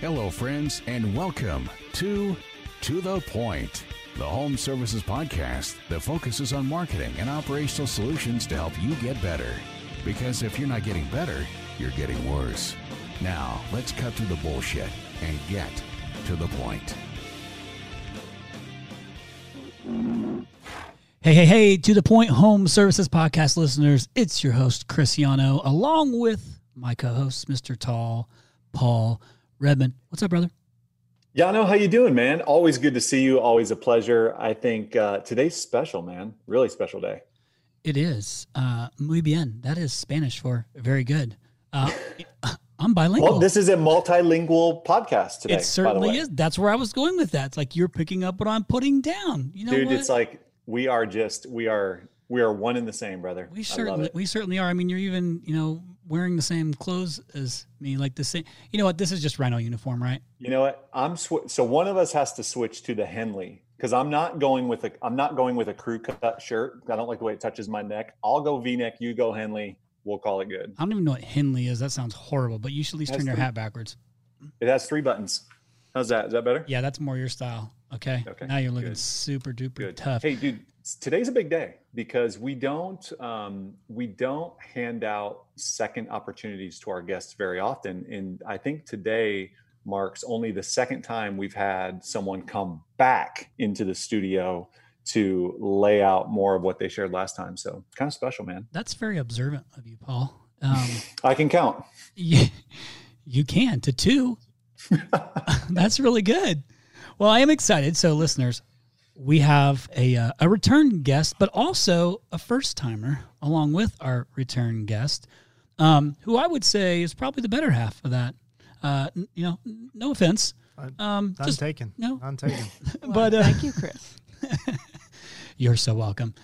Hello, friends, and welcome to The Point, the home services podcast that focuses on marketing and operational solutions to help you get better. Because if you're not getting better, you're getting worse. Now, let's cut through the bullshit and get to the point. Hey, to the point, home services podcast listeners. It's your host, Chris Yano, along with my co-host, Mr. Tall Paul Redman. What's up, brother? Yano, how you doing, man? Always good to see you. Always a pleasure. I think today's special, man. Really special day. It is. Muy bien. That is Spanish for very good. I'm bilingual. Well, this is a multilingual podcast today. It certainly is. That's where I was going with that. It's like you're picking up what I'm putting down. You know, dude, what? It's like we are one in the same, brother. We certainly are. I mean, you're even, you know, wearing the same clothes as me, like the same. You know what? This is just Rhino uniform, right? You know what? So one of us has to switch to the Henley because I'm not going with a crew cut shirt. I don't like the way it touches my neck. I'll go V-neck. You go Henley. We'll call it good. I don't even know what Henley is. That sounds horrible, but you should at least turn your hat backwards. It has three buttons. How's that? Is that better? Yeah, that's more your style. Okay. Now you're looking good. Super duper good. Tough. Hey, dude, today's a big day because we don't hand out second opportunities to our guests very often. And I think today marks only the second time we've had someone come back into the studio to lay out more of what they shared last time. So kind of special, man. That's very observant of you, Paul. I can count. You can to two. That's really good. Well, I am excited. So listeners, we have a return guest, but also a first timer along with our return guest, who I would say is probably the better half of that. You know, no offense. None taken. But thank you, Chris. You're so welcome.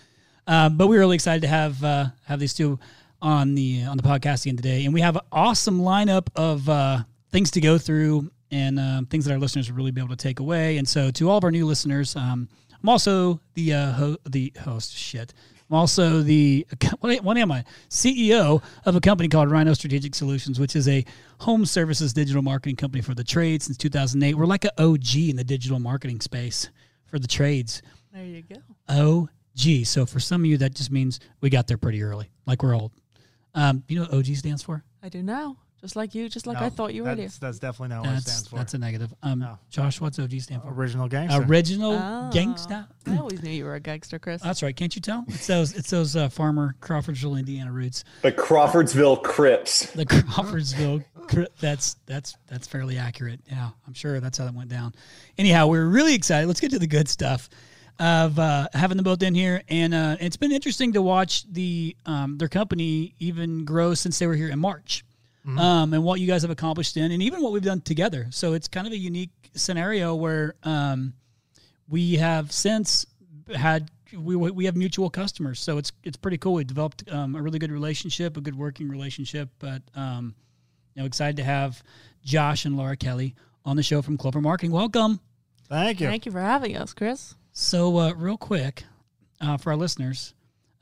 But we're really excited to have these two on the podcast again today, and we have an awesome lineup of things to go through and things that our listeners will really be able to take away. And so, to all of our new listeners, I'm also the host. Shit, I'm also the what am I? CEO of a company called Rhino Strategic Solutions, which is a home services digital marketing company for the trade since 2008. We're like an OG in the digital marketing space for the trades. There you go. OG. So for some of you, that just means we got there pretty early, like we're old. You know what OG stands for? I do now. Just like you, just like no, I thought you were there. That's definitely not what it stands for. That's a negative. No. Josh, what's OG stand for? Original gangster. Original gangster. I always knew you were a gangster, Chris. That's right. Can't you tell? It's those farmer Crawfordsville, Indiana roots. The Crawfordsville Crips. The Crawfordsville Crips. That's fairly accurate. Yeah, I'm sure that's how that went down. Anyhow, we're really excited. Let's get to the good stuff of having them both in here, and it's been interesting to watch the their company even grow since they were here in March, and what you guys have accomplished in, and even what we've done together. So it's kind of a unique scenario where we have since had we have mutual customers, so it's pretty cool. We developed a really good relationship, a good working relationship, but you know, excited to have Josh and Laura Kelly on the show from Clover Marketing. Welcome. Thank you. Thank you for having us, Chris. So real quick for our listeners,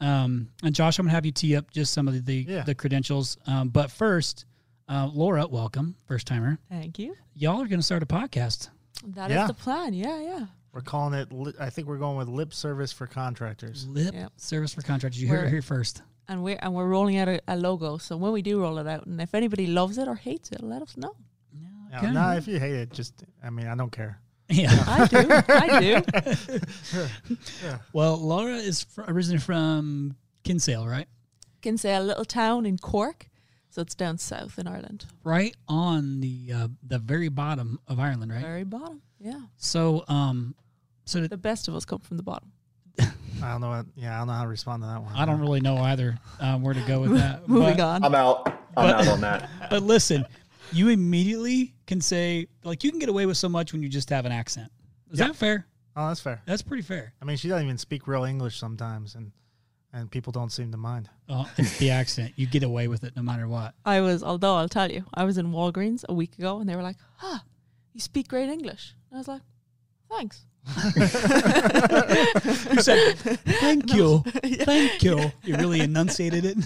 and Josh, I'm going to have you tee up just some of the credentials. But first, Laura, welcome, first-timer. Thank you. Y'all are going to start a podcast. That is the plan. Yeah. We're calling it, I think we're going with Lip Service for Contractors. Service for Contractors. You heard it here first. And we're rolling out a logo. So when we do roll it out, and if anybody loves it or hates it, let us know. No, if you hate it, I don't care. Yeah, I do. Yeah. Well, Laura is originally from Kinsale, right? Kinsale, a little town in Cork, so it's down south in Ireland. Right on the very bottom of Ireland, right? Very bottom, yeah. So, so the best of us come from the bottom. I don't know. I don't know how to respond to that one. I don't really know either where to go with that. Moving on. I'm out on that. But listen. You immediately can say, you can get away with so much when you just have an accent. Is that fair? Oh, that's fair. That's pretty fair. I mean, she doesn't even speak real English sometimes, and people don't seem to mind. Oh, it's the accent. You get away with it no matter what. I'll tell you, I was in Walgreens a week ago, and they were like, you speak great English. And I was like, thanks. You said, thank you. You really enunciated it.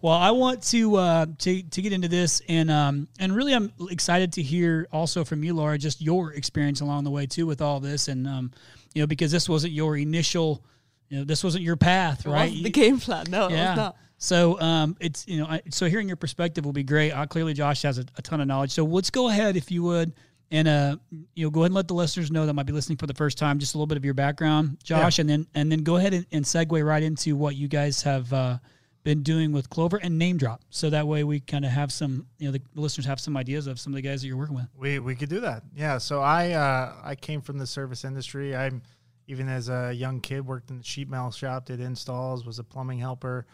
Well, I want to get into this, and really I'm excited to hear also from you, Laura, just your experience along the way too with all this, and you know, because this wasn't your initial, you know, this wasn't your path, right? It wasn't the game plan, no, yeah. It was not. So it's, you know, so hearing your perspective will be great. Clearly, Josh has a ton of knowledge. So let's go ahead, if you would, and you know, go ahead and let the listeners know that might be listening for the first time, just a little bit of your background, Josh, yeah. and then go ahead and segue right into what you guys have been doing with Clover, and name drop. So that way we kind of have some, you know, the listeners have some ideas of some of the guys that you're working with. We could do that, yeah. So I came from the service industry. I'm even as a young kid worked in the sheet metal shop, did installs, was a plumbing helper.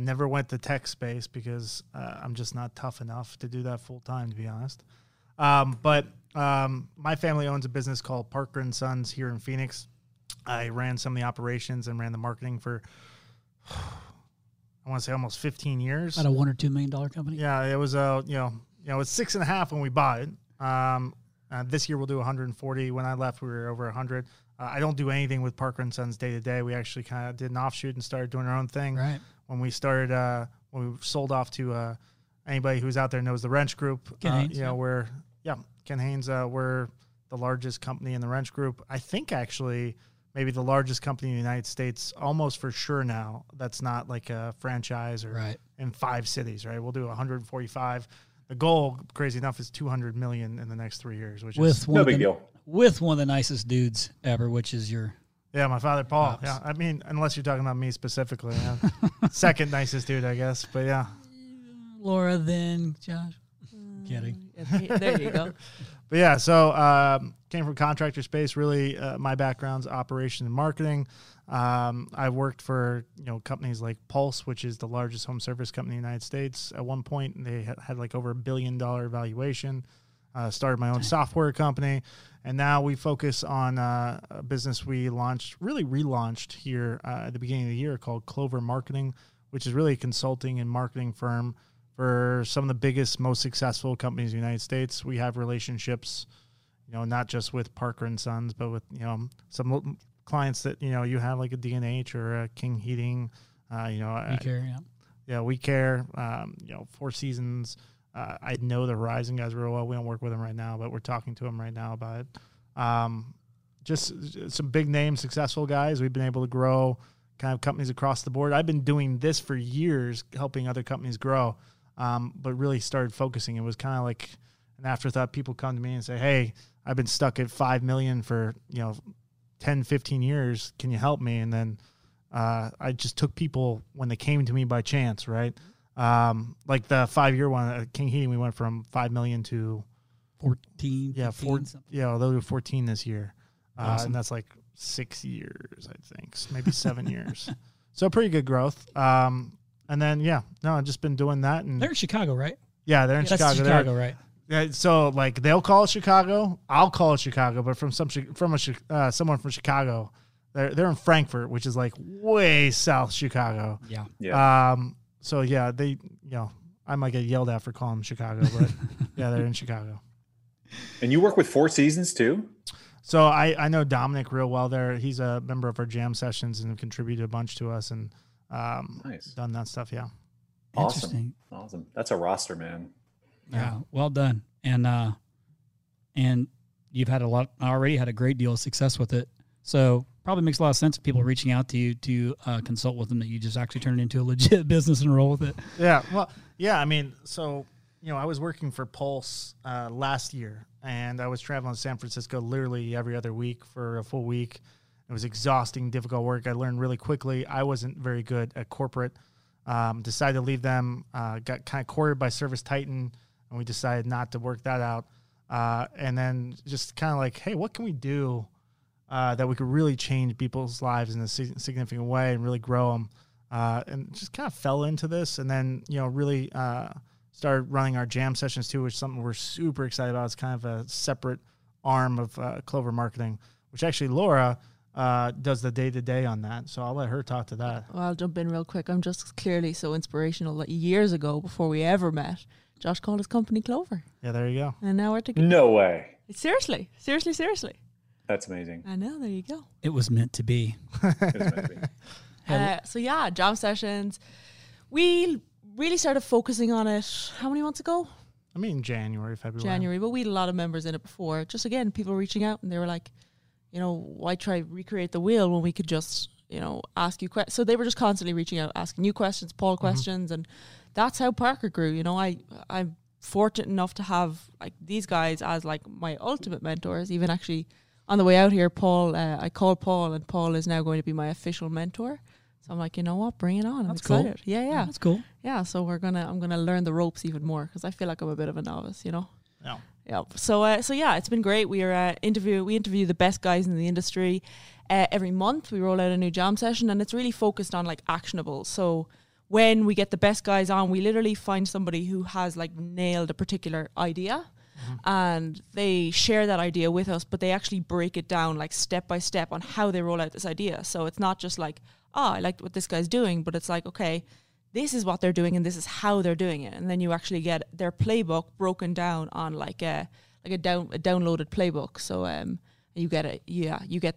Never went to tech space because I'm just not tough enough to do that full time, to be honest. But my family owns a business called Parker and Sons here in Phoenix. I ran some of the operations and ran the marketing for, I want to say, almost 15 years. About a $1 or $2 million company. Yeah, it was it's 6.5 when we bought it. This year we'll do 140. When I left, we were over 100. I don't do anything with Parker and Sons day to day. We actually kind of did an offshoot and started doing our own thing. Right. When we started, when we sold off to anybody who's out there knows the Wrench Group. Ken Haynes, Ken Haynes, we're the largest company in the Wrench Group. I think actually maybe the largest company in the United States, almost for sure now. That's not like a franchise or right. In 5 cities, right? We'll do 145. The goal, crazy enough, is 200 million in the next 3 years, which is no big deal. With one of the nicest dudes ever, which is your... Yeah, my father, Paul. Yeah, I mean, unless you're talking about me specifically. Yeah. Second nicest dude, I guess, but yeah. Laura, then Josh. Kidding. There you go. But yeah, so came from contractor space. Really, my background's operations and marketing. I've worked for companies like Pulse, which is the largest home service company in the United States. At one point, they had like over $1 billion valuation. Started my own software company, and now we focus on a business we relaunched here at the beginning of the year called Clover Marketing, which is really a consulting and marketing firm for some of the biggest, most successful companies in the United States. We have relationships, not just with Parker and Sons, but with some clients that you have like a D&H or a King Heating, We Care, We Care, Four Seasons. I know the Horizon guys real well. We don't work with them right now, but we're talking to them right now about it. Just some big name, successful guys. We've been able to grow kind of companies across the board. I've been doing this for years, helping other companies grow, but really started focusing. It was kind of like an afterthought. People come to me and say, hey, I've been stuck at $5 million for 10, 15 years. Can you help me? And then I just took people when they came to me by chance, right? Like the 5-year one at King Heating, we went from 5 million to 14. Yeah, 14. Yeah, they'll do 14 this year, awesome. And that's like 6 years, I think, so maybe 7 years. So pretty good growth. And then I've just been doing that. And they're in Chicago, right? Yeah, they're in Chicago. That's Chicago, right? Yeah, so like they'll call it Chicago, I'll call it Chicago, but someone from Chicago, they're in Frankfurt, which is like way south Chicago. Yeah, yeah. So, yeah, they, I might get yelled at for calling them Chicago, but, yeah, they're in Chicago. And you work with Four Seasons, too? So I know Dominic real well there. He's a member of our Jam Sessions and contributed a bunch to us and done that stuff, yeah. Awesome. Awesome. That's a roster, man. Yeah, well done. And you've already had a great deal of success with it. So probably makes a lot of sense of people reaching out to you to consult with them that you just actually turn it into a legit business and roll with it. Yeah. Well, yeah. I mean, so, I was working for Pulse last year, and I was traveling to San Francisco literally every other week for a full week. It was exhausting, difficult work. I learned really quickly. I wasn't very good at corporate. Decided to leave them, got kind of courted by Service Titan, and we decided not to work that out. And then just kind of like, hey, what can we do that we could really change people's lives in a significant way and really grow them, and just kind of fell into this, and then really started running our Jam Sessions too, which is something we're super excited about. It's kind of a separate arm of Clover Marketing, which actually Laura does the day-to-day on that, so I'll let her talk to that. Well, I'll jump in real quick. I'm just clearly so inspirational that years ago, before we ever met, Josh called his company Clover. Yeah, there you go. And now we're together. No way. Seriously. That's amazing. I know. There you go. It was meant to be. So yeah, Jam Sessions. We really started focusing on it, how many months ago? I mean, January, February. But we had a lot of members in it before. Just again, people reaching out and they were like, you know, why try recreate the wheel when we could just, you know, ask you questions. So they were just constantly reaching out, asking you questions, Paul questions. And that's how Parker grew. You know, I'm fortunate enough to have like these guys as like my ultimate mentors. Even actually on the way out here, Paul, I called Paul, and Paul is now going to be my official mentor. So I'm like, you know what, bring it on. That's I'm excited. Cool. Yeah. That's cool. Yeah, so I'm gonna learn the ropes even more because I feel like I'm a bit of a novice, you know. Yeah. Yeah. So yeah, it's been great. We interview the best guys in the industry every month. We roll out a new jam session, and it's really focused on like actionable. So when we get the best guys on, we literally find somebody who has like nailed a particular idea. And they share that idea with us, but they actually break it down like step by step on how they roll out this idea. So it's not just like, oh, I liked what this guy's doing, but it's like, okay, this is what they're doing and this is how they're doing it. And then you actually get their playbook broken down on like a downloaded playbook. So you get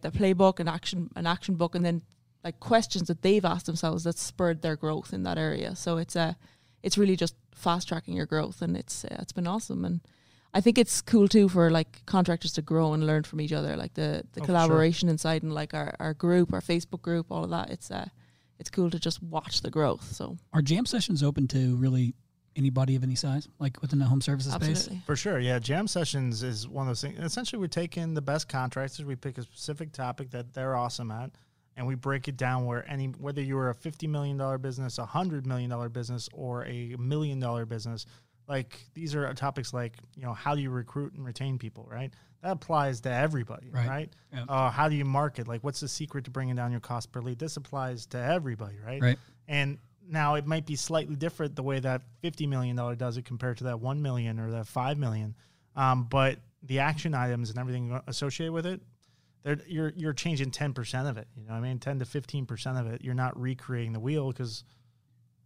the playbook and action book, and then like questions that they've asked themselves that spurred their growth in that area. So it's really just fast tracking your growth, and it's been awesome. And I think it's cool too for like contractors to grow and learn from each other, like the collaboration inside and like our group, our Facebook group, all of that. It's cool to just watch the growth. So are jam sessions open to really anybody of any size, like within the home services space? For sure, yeah. Jam sessions is one of those things. Essentially, we take in the best contractors, we pick a specific topic that they're awesome at, and we break it down whether you are a $50 million business, a $100 million business, or a $1 million business. Like, these are topics like, you know, how do you recruit and retain people, right? That applies to everybody, right? Yeah. How do you market? Like, what's the secret to bringing down your cost per lead? This applies to everybody, right? And now it might be slightly different the way that $50 million does it compared to that $1 million or that $5 million. But the action items and everything associated with it, you're changing 10% of it. You know what I mean? 10 to 15% of it. You're not recreating the wheel, because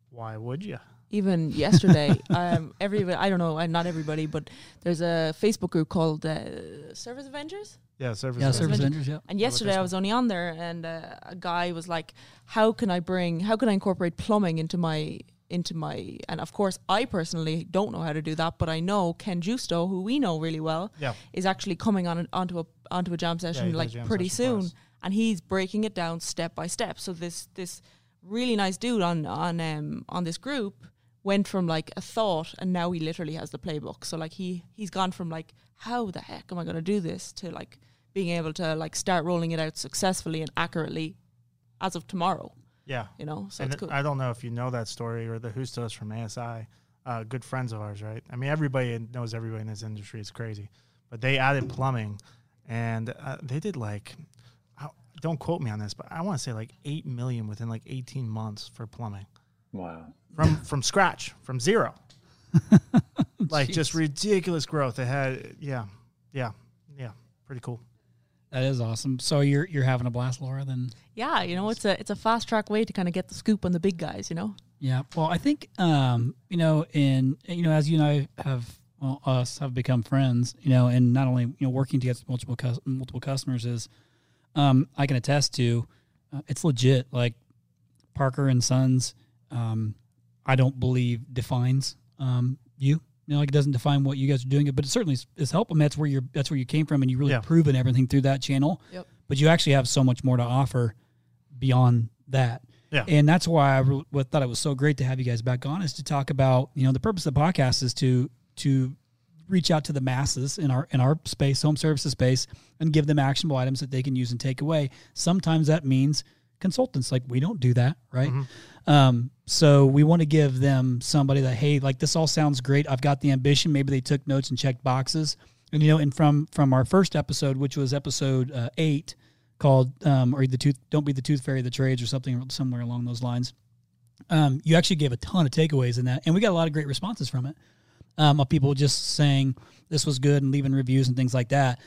why would you? Even yesterday, not everybody, but there's a Facebook group called Service Avengers. Service Avengers. And yesterday I was only on there, and a guy was like, "How can I incorporate plumbing into my?" And of course, I personally don't know how to do that, but I know Ken Giusto, who we know really well, is actually coming on onto a jam session pretty soon, and he's breaking it down step by step. So this really nice dude on this group went from like a thought, and now he literally has the playbook. So like he's gone from like, how the heck am I going to do this, to like being able to like start rolling it out successfully and accurately as of tomorrow. Yeah. You know, so it's cool. I don't know if you know that story, or the Hustos from ASI, good friends of ours, right? I mean, everybody knows everybody in this industry. It's crazy. But they added plumbing, and they did like, don't quote me on this, but I want to say like 8 million within like 18 months for plumbing. Wow. From scratch, from zero. Like, jeez. Just ridiculous growth. It had, yeah. Pretty cool. That is awesome. So you're having a blast, Laura, then? Yeah, you know, it's a fast track way to kind of get the scoop on the big guys, you know? Yeah. Well, I think, as you and I have become friends, you know, and not only, you know, working together with multiple customers is, I can attest to, it's legit. Like Parker and Sons, I don't believe defines you. You know, like, it doesn't define what you guys are doing, but it certainly is helpful. That's where you came from, and you really proven everything through that channel. Yep. But you actually have so much more to offer beyond that. Yeah. And that's why I thought it was so great to have you guys back on, is to talk about, you know, the purpose of the podcast is to reach out to the masses in our space, home services space, and give them actionable items that they can use and take away. Sometimes that means consultants. Like, we don't do that, right? Mm-hmm. So we want to give them somebody that, hey, like, this all sounds great. I've got the ambition. Maybe they took notes and checked boxes. And, you know, and from our first episode, which was episode 8, called Don't Be the Tooth Fairy of the Trades, or something somewhere along those lines. You actually gave a ton of takeaways in that, and we got a lot of great responses from it. Of people just saying this was good and leaving reviews and things like that.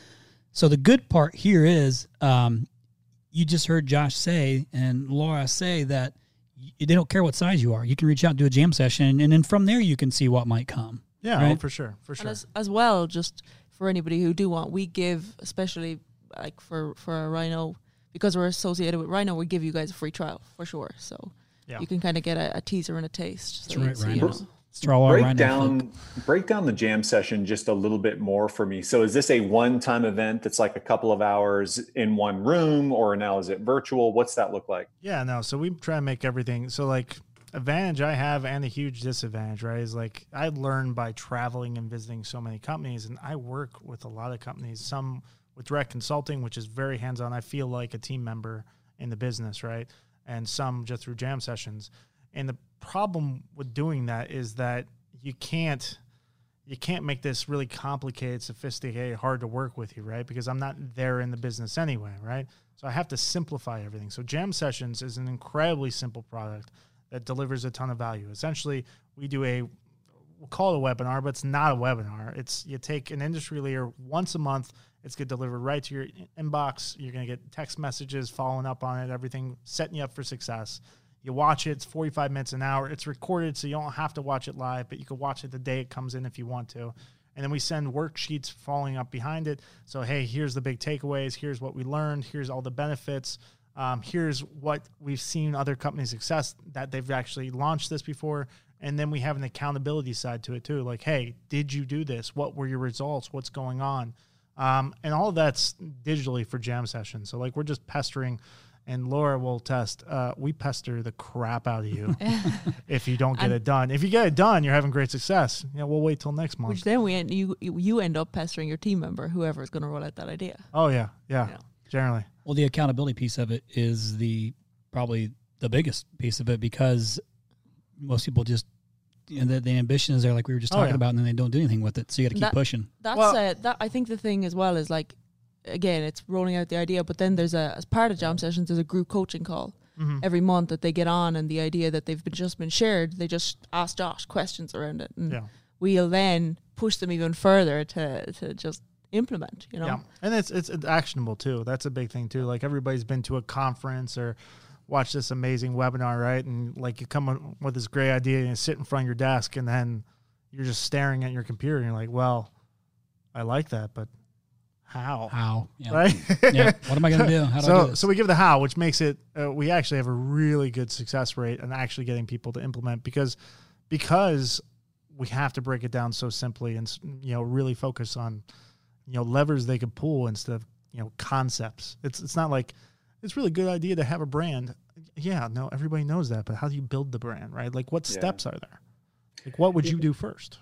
So the good part here is, you just heard Josh say and Laura say that they don't care what size you are. You can reach out and do a jam session, and then from there you can see what might come. Yeah, right? For sure. And as well, just for anybody who do want, we give, especially like for Rhino, because we're associated with Rhino, we give you guys a free trial for sure. So yeah. you can kind of get a teaser and a taste. So that's right, right. Break down the jam session just a little bit more for me. So is this a one-time event that's like a couple of hours in one room, or now is it virtual? What's that look like? Yeah, no. So we try to make everything. So like advantage I have and a huge disadvantage, right, is like I learned by traveling and visiting so many companies, and I work with a lot of companies, some with direct consulting, which is very hands-on. I feel like a team member in the business, right? And some just through jam sessions. And the problem with doing that is that you can't make this really complicated, sophisticated, hard to work with you, right? Because I'm not there in the business anyway, right? So I have to simplify everything. So Jam Sessions is an incredibly simple product that delivers a ton of value. Essentially, we do we'll call it a webinar, but it's not a webinar. It's you take an industry leader once a month, it's get delivered right to your inbox. You're going to get text messages following up on it, everything setting you up for success. You watch it, it's 45 minutes an hour. It's recorded, so you don't have to watch it live, but you can watch it the day it comes in if you want to. And then we send worksheets following up behind it. So, hey, here's the big takeaways. Here's what we learned. Here's all the benefits. Here's what we've seen other companies success that they've actually launched this before. And then we have an accountability side to it too. Like, hey, did you do this? What were your results? What's going on? And all of that's digitally for Jam Sessions. So, like, we're just pestering. And Laura will test. We pester the crap out of you if you don't get it done. If you get it done, you're having great success. Yeah, we'll wait till next month. Which then you end up pestering your team member, whoever is going to roll out that idea. Oh yeah, generally. Well, the accountability piece of it is probably the biggest piece of it, because most people just the ambition is there, like we were just talking about, and then they don't do anything with it. So you got to keep pushing. I think the thing as well is like. Again, it's rolling out the idea, but then there's as part of Jam Sessions, there's a group coaching call every month that they get on, and the idea that they've been shared, they just ask Josh questions around it, and we'll then push them even further to just implement, you know? Yeah. And it's actionable too. That's a big thing too. Like everybody's been to a conference or watched this amazing webinar, right? And like you come up with this great idea and you sit in front of your desk, and then you're just staring at your computer and you're like, well, I like that, but How? Yeah. Right? Yeah. What am I going to do? How do I do this? So we give the how, which makes it, we actually have a really good success rate in actually getting people to implement because we have to break it down so simply and, you know, really focus on, you know, levers they could pull instead of, you know, concepts. It's not like, it's really good idea to have a brand. Yeah, no, everybody knows that, but how do you build the brand, right? Like what steps are there? Like what would you do first?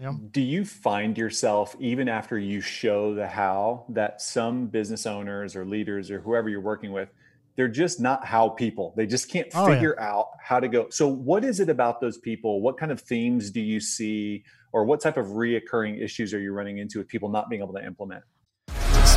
Yeah. Do you find yourself, even after you show the how, that some business owners or leaders or whoever you're working with, they're just not how people? They just can't figure out how to go. So what is it about those people? What kind of themes do you see, or what type of reoccurring issues are you running into with people not being able to implement?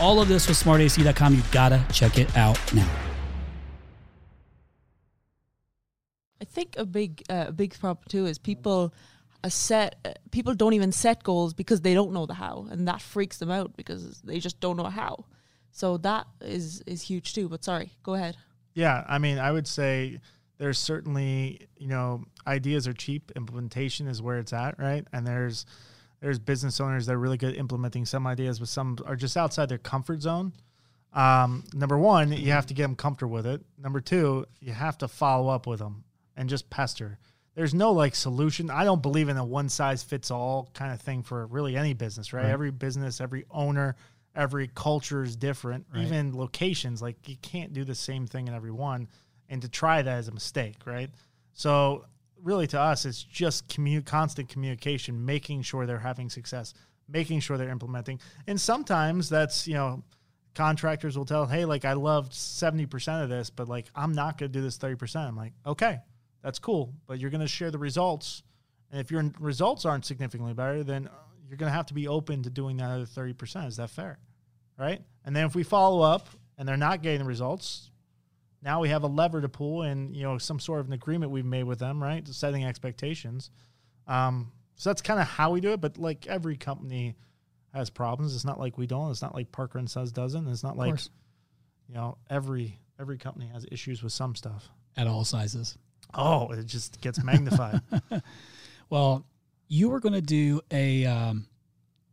all of this with SmartAC.com. You've got to check it out now. I think a big problem too is people don't even set goals because they don't know the how, and that freaks them out because they just don't know how. So that is huge too. But sorry, go ahead. Yeah, I mean, I would say there's certainly, you know, ideas are cheap, implementation is where it's at, right? And there's business owners that are really good at implementing some ideas, but some are just outside their comfort zone. Number one, you have to get them comfortable with it. Number two, you have to follow up with them and just pester. There's no like solution. I don't believe in a one size fits all kind of thing for really any business, right? Every business, every owner, every culture is different. Right. Even locations, like you can't do the same thing in every one. And to try that is a mistake, right? So really to us, it's just constant communication, making sure they're having success, making sure they're implementing. And sometimes that's, you know, contractors will tell, hey, like I loved 70% of this, but like I'm not going to do this 30%. I'm like, okay, that's cool, but you're going to share the results. And if your results aren't significantly better, then you're going to have to be open to doing that other 30%. Is that fair? Right? And then if we follow up and they're not getting the results, now we have a lever to pull and, you know, some sort of an agreement we've made with them, right? Setting expectations. So that's kind of how we do it. But like every company has problems. It's not like we don't. It's not like Parker and Sons doesn't. It's not like, you know, every company has issues with some stuff. At all sizes. Oh, it just gets magnified. Well, you were going to do a,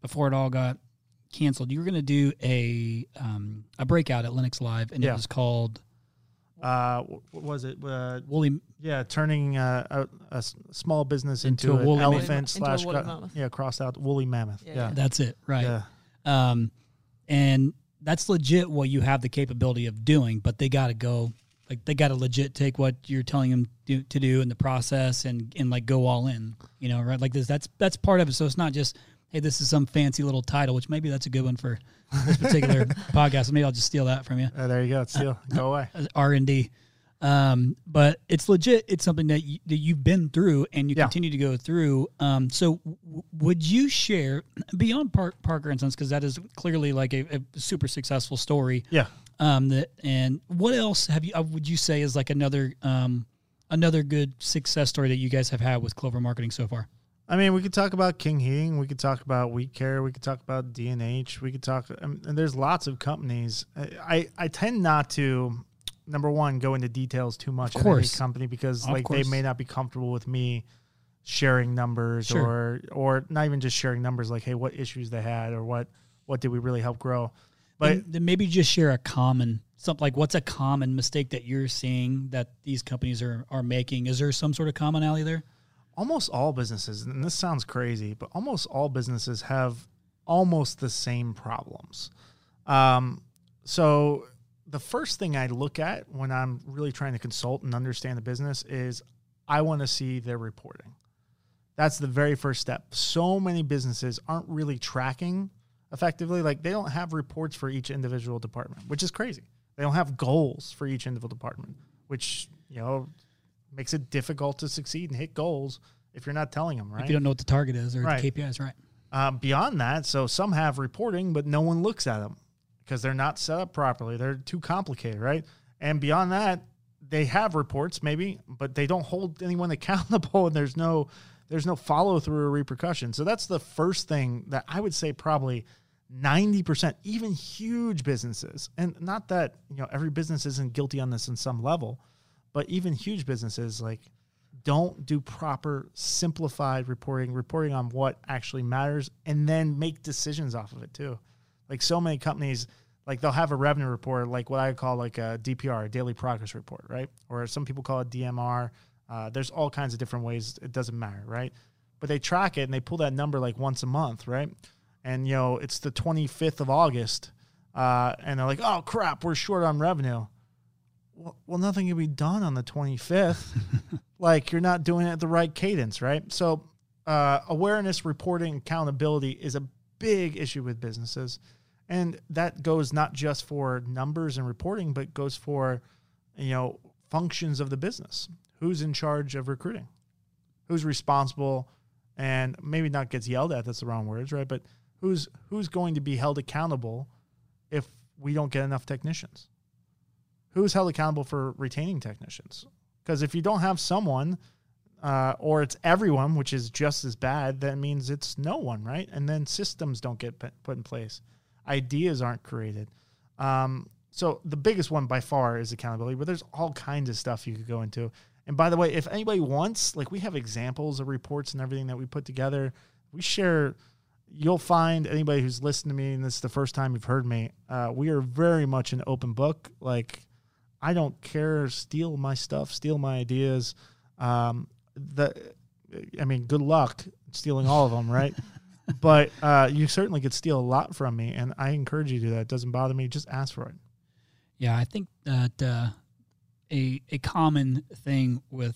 before it all got canceled, you were going to do a breakout at Linux Live, and it was called... what was it? Woolly... Yeah, turning a small business into an elephant slash... Yeah, crossed out woolly mammoth. Yeah. That's it, right. Yeah. And that's legit what you have the capability of doing, but they got to go... Like, they got to legit take what you're telling them to do in the process and like, go all in, you know, right? Like, this, that's part of it. So it's not just, hey, this is some fancy little title, which maybe that's a good one for this particular podcast. Maybe I'll just steal that from you. There you go. Steal. Go away. R&D. But it's legit. It's something that, that you've been through and you continue to go through. So would you share, beyond Parker and Sons, because that is clearly like a super successful story. Yeah. And what else have you? Would you say is like another good success story that you guys have had with Clover Marketing so far? I mean, we could talk about King Heating, we could talk about We Care, we could talk about D&H, we could talk. And there's lots of companies. I tend not to, number one, go into details too much of any company because like they may not be comfortable with me sharing numbers or not even just sharing numbers, like, hey, what issues they had or what did we really help grow. But then maybe just share a common, something like, what's a common mistake that you're seeing that these companies are making? Is there some sort of commonality there? Almost all businesses, and this sounds crazy, but almost all businesses have almost the same problems. So the first thing I look at when I'm really trying to consult and understand the business is I want to see their reporting. That's the very first step. So many businesses aren't really tracking effectively, like they don't have reports for each individual department, which is crazy. They don't have goals for each individual department, which, you know, makes it difficult to succeed and hit goals if you're not telling them, right? If you don't know what the target is or the KPIs, right? Beyond that, so some have reporting, but no one looks at them because they're not set up properly. They're too complicated, right? And beyond that, they have reports maybe, but they don't hold anyone accountable, and there's no follow-through or repercussion. So that's the first thing that I would say probably 90%, even huge businesses, and not that, you know, every business isn't guilty on this in some level, but even huge businesses, like, don't do proper simplified reporting on what actually matters, and then make decisions off of it too. Like, so many companies, like, they'll have a revenue report, like what I call like a DPR, a daily progress report, right? Or some people call it DMR. There's all kinds of different ways. It doesn't matter, right? But they track it, and they pull that number like once a month, right? And, you know, it's the 25th of August, and they're like, oh, crap, we're short on revenue. Well, nothing can be done on the 25th. Like, you're not doing it at the right cadence, right? So awareness, reporting, accountability is a big issue with businesses. And that goes not just for numbers and reporting, but goes for, you know, functions of the business. Who's in charge of recruiting? Who's responsible? And maybe not gets yelled at, that's the wrong words, right? But who's going to be held accountable if we don't get enough technicians? Who's held accountable for retaining technicians? Because if you don't have someone, or it's everyone, which is just as bad, that means it's no one, right? And then systems don't get put in place. Ideas aren't created. So the biggest one by far is accountability, but there's all kinds of stuff you could go into. And by the way, if anybody wants, like, we have examples of reports and everything that we put together. We share, you'll find anybody who's listened to me, and this is the first time you've heard me, we are very much an open book. Like, I don't care, steal my stuff, steal my ideas. I mean, good luck stealing all of them, right? But you certainly could steal a lot from me, and I encourage you to do that. It doesn't bother me. Just ask for it. Yeah, I think that... A common thing with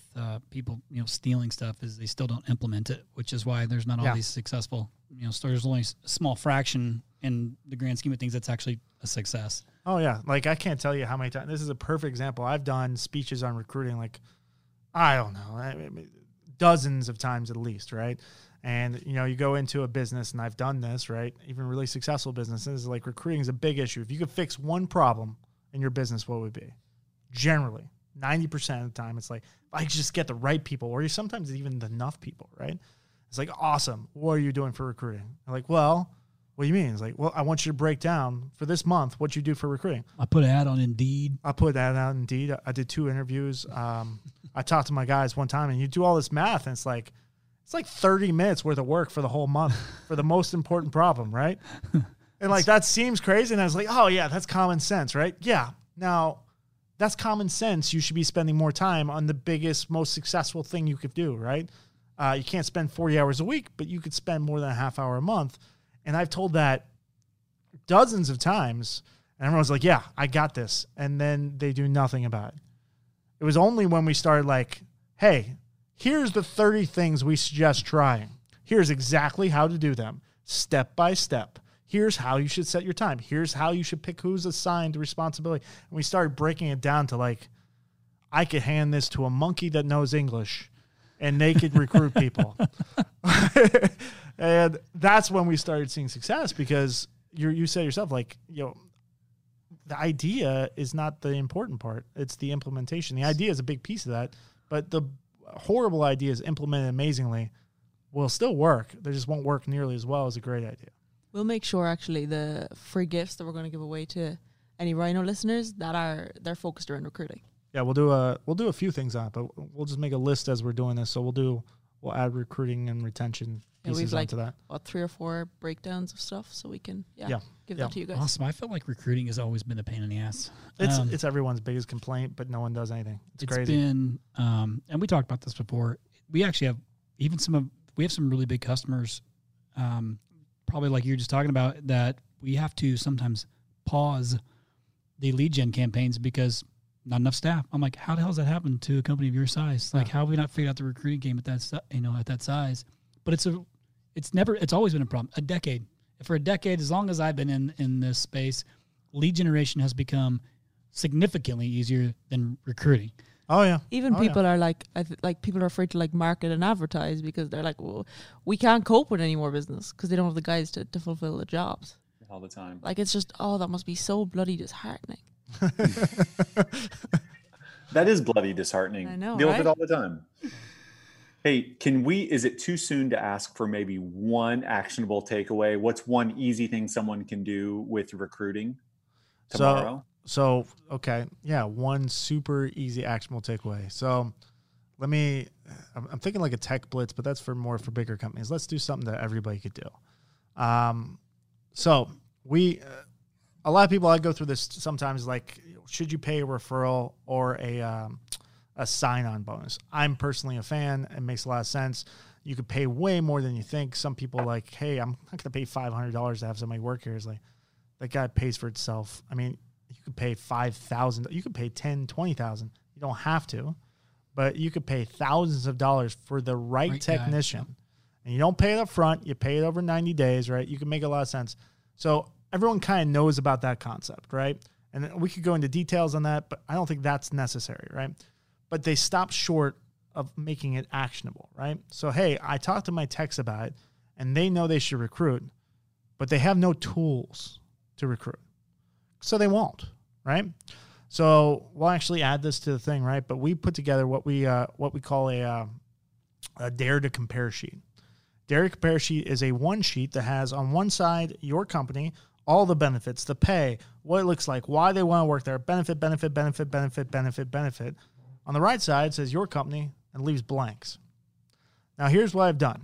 people, you know, stealing stuff is they still don't implement it, which is why there's not all these successful, you know, stories. There's only a small fraction in the grand scheme of things that's actually a success. Oh, yeah. Like, I can't tell you how many times. This is a perfect example. I've done speeches on recruiting, like, I don't know, dozens of times at least, right? And, you know, you go into a business, and I've done this, right? Even really successful businesses, like, recruiting is a big issue. If you could fix one problem in your business, what would it be? generally. 90% of the time, it's like, I just get the right people, or sometimes even enough people, right? It's like, awesome. What are you doing for recruiting? I'm like, well, what do you mean? It's like, well, I want you to break down for this month what you do for recruiting. I put an ad on Indeed. I did 2 interviews. I talked to my guys one time, and you do all this math, and it's like 30 minutes worth of work for the whole month for the most important problem, right? And like, that seems crazy. And I was like, oh, yeah, that's common sense, right? Yeah. Now, that's common sense. You should be spending more time on the biggest, most successful thing you could do, right? You can't spend 40 hours a week, but you could spend more than a half hour a month. And I've told that dozens of times, and everyone's like, yeah, I got this. And then they do nothing about it. It was only when we started like, hey, here's the 30 things we suggest trying. Here's exactly how to do them, step by step. Here's how you should set your time. Here's how you should pick who's assigned responsibility. And we started breaking it down to like, I could hand this to a monkey that knows English and they could recruit people. And that's when we started seeing success, because you said yourself, like, you know, the idea is not the important part. It's the implementation. The idea is a big piece of that, but the horrible ideas implemented amazingly will still work. They just won't work nearly as well as a great idea. We'll make sure, actually, the free gifts that we're going to give away to any Rhino listeners that they're focused around recruiting. Yeah, we'll do a few things on it, but we'll just make a list as we're doing this. So we'll add recruiting and retention pieces onto that. What, 3 or 4 breakdowns of stuff, so we can give that to you guys. Awesome. I felt like recruiting has always been a pain in the ass. It's everyone's biggest complaint, but no one does anything. It's crazy. It's been, and we talked about this before. We actually have some really big customers. Probably like you're just talking about, that we have to sometimes pause the lead gen campaigns because not enough staff. I'm like, how the hell does that happen to a company of your size? Like, how have we not figured out the recruiting game at that size? But it's always been a problem. For a decade, as long as I've been in this space, lead generation has become significantly easier than recruiting. Oh yeah. Even people are like, people are afraid to like market and advertise, because they're like, well, we can't cope with any more business because they don't have the guys to fulfill the jobs all the time. Like, it's just, that must be so bloody disheartening. That is bloody disheartening. I know. Deal with it all the time. Hey, is it too soon to ask for maybe one actionable takeaway? What's one easy thing someone can do with recruiting tomorrow? So, okay. Yeah. One super easy actionable takeaway. So I'm thinking like a tech blitz, but that's for bigger companies. Let's do something that everybody could do. A lot of people, I go through this sometimes, like, should you pay a referral or a sign-on bonus? I'm personally a fan. It makes a lot of sense. You could pay way more than you think. Some people are like, hey, I'm not going to pay $500 to have somebody work here. It's like, that guy pays for itself. I mean, you could pay $5,000. You could pay $10,000, $20,000. You don't have to, but you could pay thousands of dollars for the right technician. Yep. And you don't pay it up front. You pay it over 90 days, right? You can make a lot of sense. So everyone kind of knows about that concept, right? And we could go into details on that, but I don't think that's necessary, right? But they stop short of making it actionable, right? So, hey, I talked to my techs about it, and they know they should recruit, but they have no tools to recruit. So they won't, right? So we'll actually add this to the thing, right? But we put together what we call a Dare to Compare sheet. Dare to Compare sheet is a one sheet that has on one side your company, all the benefits, the pay, what it looks like, why they want to work there, benefit, benefit, benefit, benefit, benefit, benefit. On the right side says your company and leaves blanks. Now here's what I've done.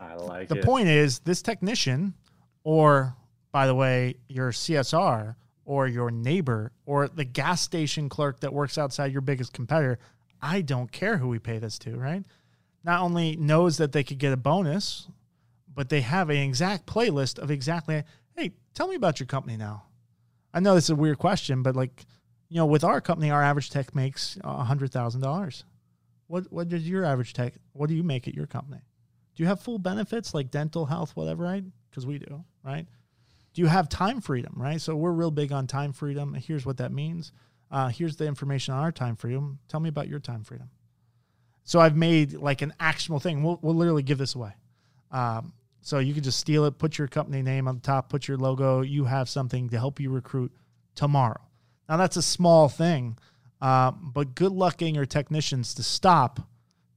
I like it. The point is, this technician, or by the way, your CSR, or your neighbor, or the gas station clerk that works outside your biggest competitor, I don't care who we pay this to, right? Not only knows that they could get a bonus, but they have an exact playlist of exactly, hey, tell me about your company now. I know this is a weird question, but like, you know, with our company, our average tech makes $100,000. What does your average tech, what do you make at your company? Do you have full benefits like dental, health, whatever, right? Because we do, right? Do you have time freedom, right? So we're real big on time freedom. Here's what that means. Here's the information on our time freedom. Tell me about your time freedom. So I've made like an actionable thing. We'll literally give this away. So you can just steal it, put your company name on the top, put your logo. You have something to help you recruit tomorrow. Now that's a small thing, But good luck getting your technicians to stop,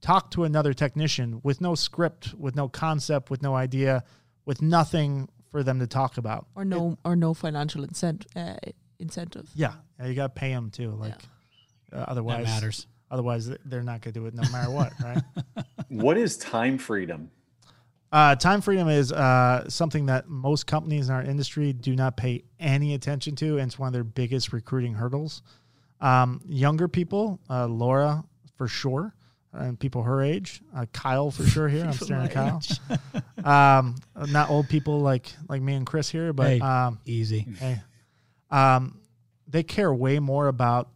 talk to another technician with no script, with no concept, with no idea, with nothing for them to talk about. Or no financial incentive. Yeah. You got to pay them too. Like, otherwise, that matters. Otherwise they're not going to do it no matter what. Right. What is time freedom? Time freedom is something that most companies in our industry do not pay any attention to, and it's one of their biggest recruiting hurdles. Younger people, Laura for sure, and people her age, Kyle for sure here. I'm staring at Kyle. Not old people like me and Chris here, but hey, easy. Hey, they care way more about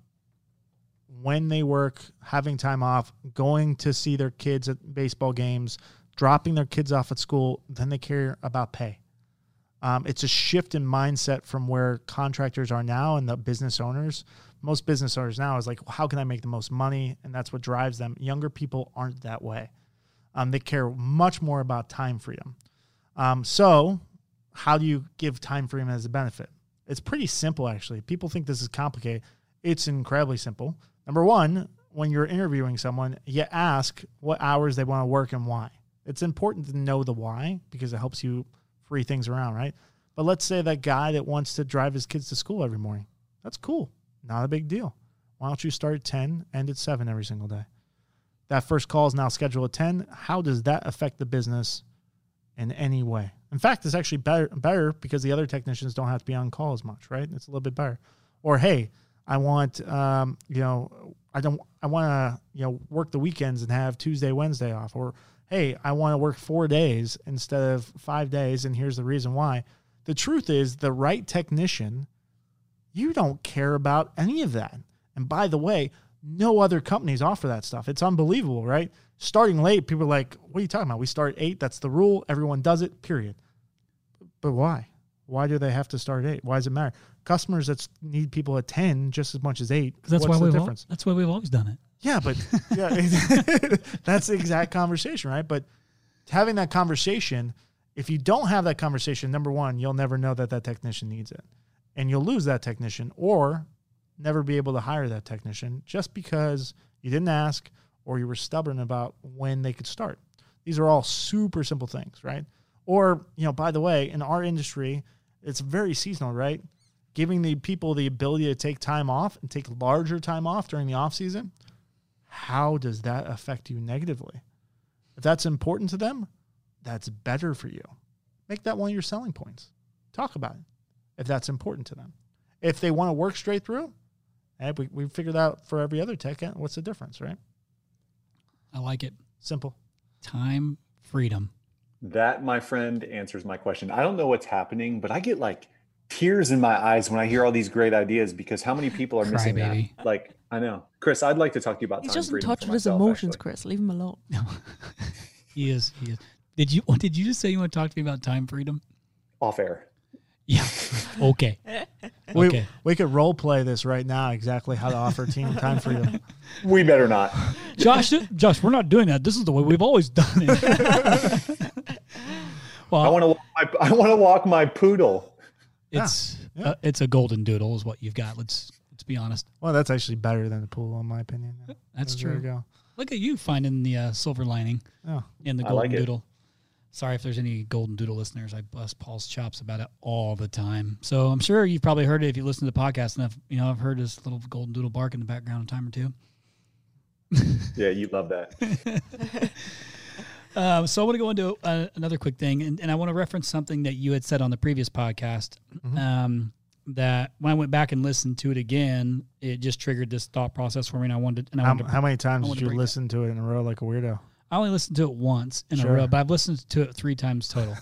when they work, having time off, going to see their kids at baseball games, dropping their kids off at school, then they care about pay. It's a shift in mindset from where contractors are now and the business owners. Most business owners now is like, well, how can I make the most money? And that's what drives them. Younger people aren't that way. They care much more about time freedom. So how do you give time freedom as a benefit? It's pretty simple, actually. People think this is complicated. It's incredibly simple. Number one, when you're interviewing someone, you ask what hours they want to work and why. It's important to know the why because it helps you free things around, right? But let's say that guy that wants to drive his kids to school every morning. That's cool. Not a big deal. Why don't you start at 10, end at 7 every single day? That first call is now scheduled at 10. How does that affect the business in any way? In fact, it's actually better because the other technicians don't have to be on call as much, right? It's a little bit better. Or, hey, I want, I want to, work the weekends and have Tuesday, Wednesday off. Or, hey, I want to work 4 days instead of 5 days, and here's the reason why. The truth is the right technician, you don't care about any of that. And by the way, no other companies offer that stuff. It's unbelievable, right? Starting late, people are like, what are you talking about? We start at 8. That's the rule. Everyone does it, period. But why? Why do they have to start at 8? Why does it matter? Customers that need people at 10 just as much as 8. That's why we've always done it. Yeah, but yeah, that's the exact conversation, right? But having that conversation, if you don't have that conversation, number one, you'll never know that that technician needs it. And you'll lose that technician or never be able to hire that technician just because you didn't ask or you were stubborn about when they could start. These are all super simple things, right? Or, by the way, in our industry, it's very seasonal, right? Giving the people the ability to take time off and take larger time off during the off season. How does that affect you negatively? If that's important to them, that's better for you. Make that one of your selling points. Talk about it if that's important to them. If they want to work straight through, we figured out for every other tech, what's the difference, right? I like it. Simple. Time freedom. That, my friend, answers my question. I don't know what's happening, but I get like tears in my eyes when I hear all these great ideas because how many people are missing that? Like, I know. Chris, I'd like to talk to you about time freedom. He's just in touch with his emotions, actually. Chris. Leave him alone. He is. Did you just say you want to talk to me about time freedom? Off air. Yeah. Okay. We could role play this right now, exactly how to offer team time freedom. We better not. Josh, we're not doing that. This is the way we've always done it. Well, I want to walk my poodle. It's it's a golden doodle is what you've got. Let's be honest. Well, that's actually better than the pool, in my opinion. That's true. There you go. Look at you finding the silver lining in the golden doodle. Sorry if there's any golden doodle listeners. I bust Paul's chops about it all the time. So I'm sure you've probably heard it if you listen to the podcast enough. I've heard this little golden doodle bark in the background a time or two. Yeah, you love that. So I want to go into another quick thing, and I want to reference something that you had said on the previous podcast, that when I went back and listened to it again, it just triggered this thought process for me, and I wanted. How many times did you listen to it in a row like a weirdo? I only listened to it once in a row, but I've listened to it 3 times total.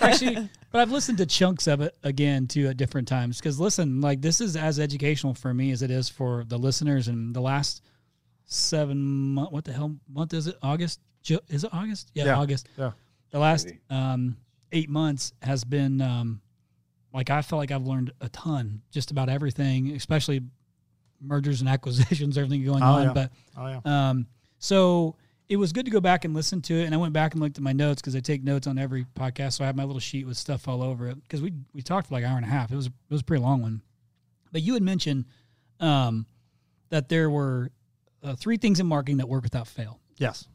Actually, but I've listened to chunks of it again too at different times because listen, like this is as educational for me as it is for the listeners. And the last 7 months, what the hell month is it? August. Is it August? Yeah, August. Yeah. The last 8 months has been I feel like I've learned a ton just about everything, especially mergers and acquisitions, everything going on. Yeah. But so it was good to go back and listen to it. And I went back and looked at my notes because I take notes on every podcast. So I have my little sheet with stuff all over it because we talked for like an hour and a half. It was a pretty long one. But you had mentioned that there were three things in marketing that work without fail. Yes.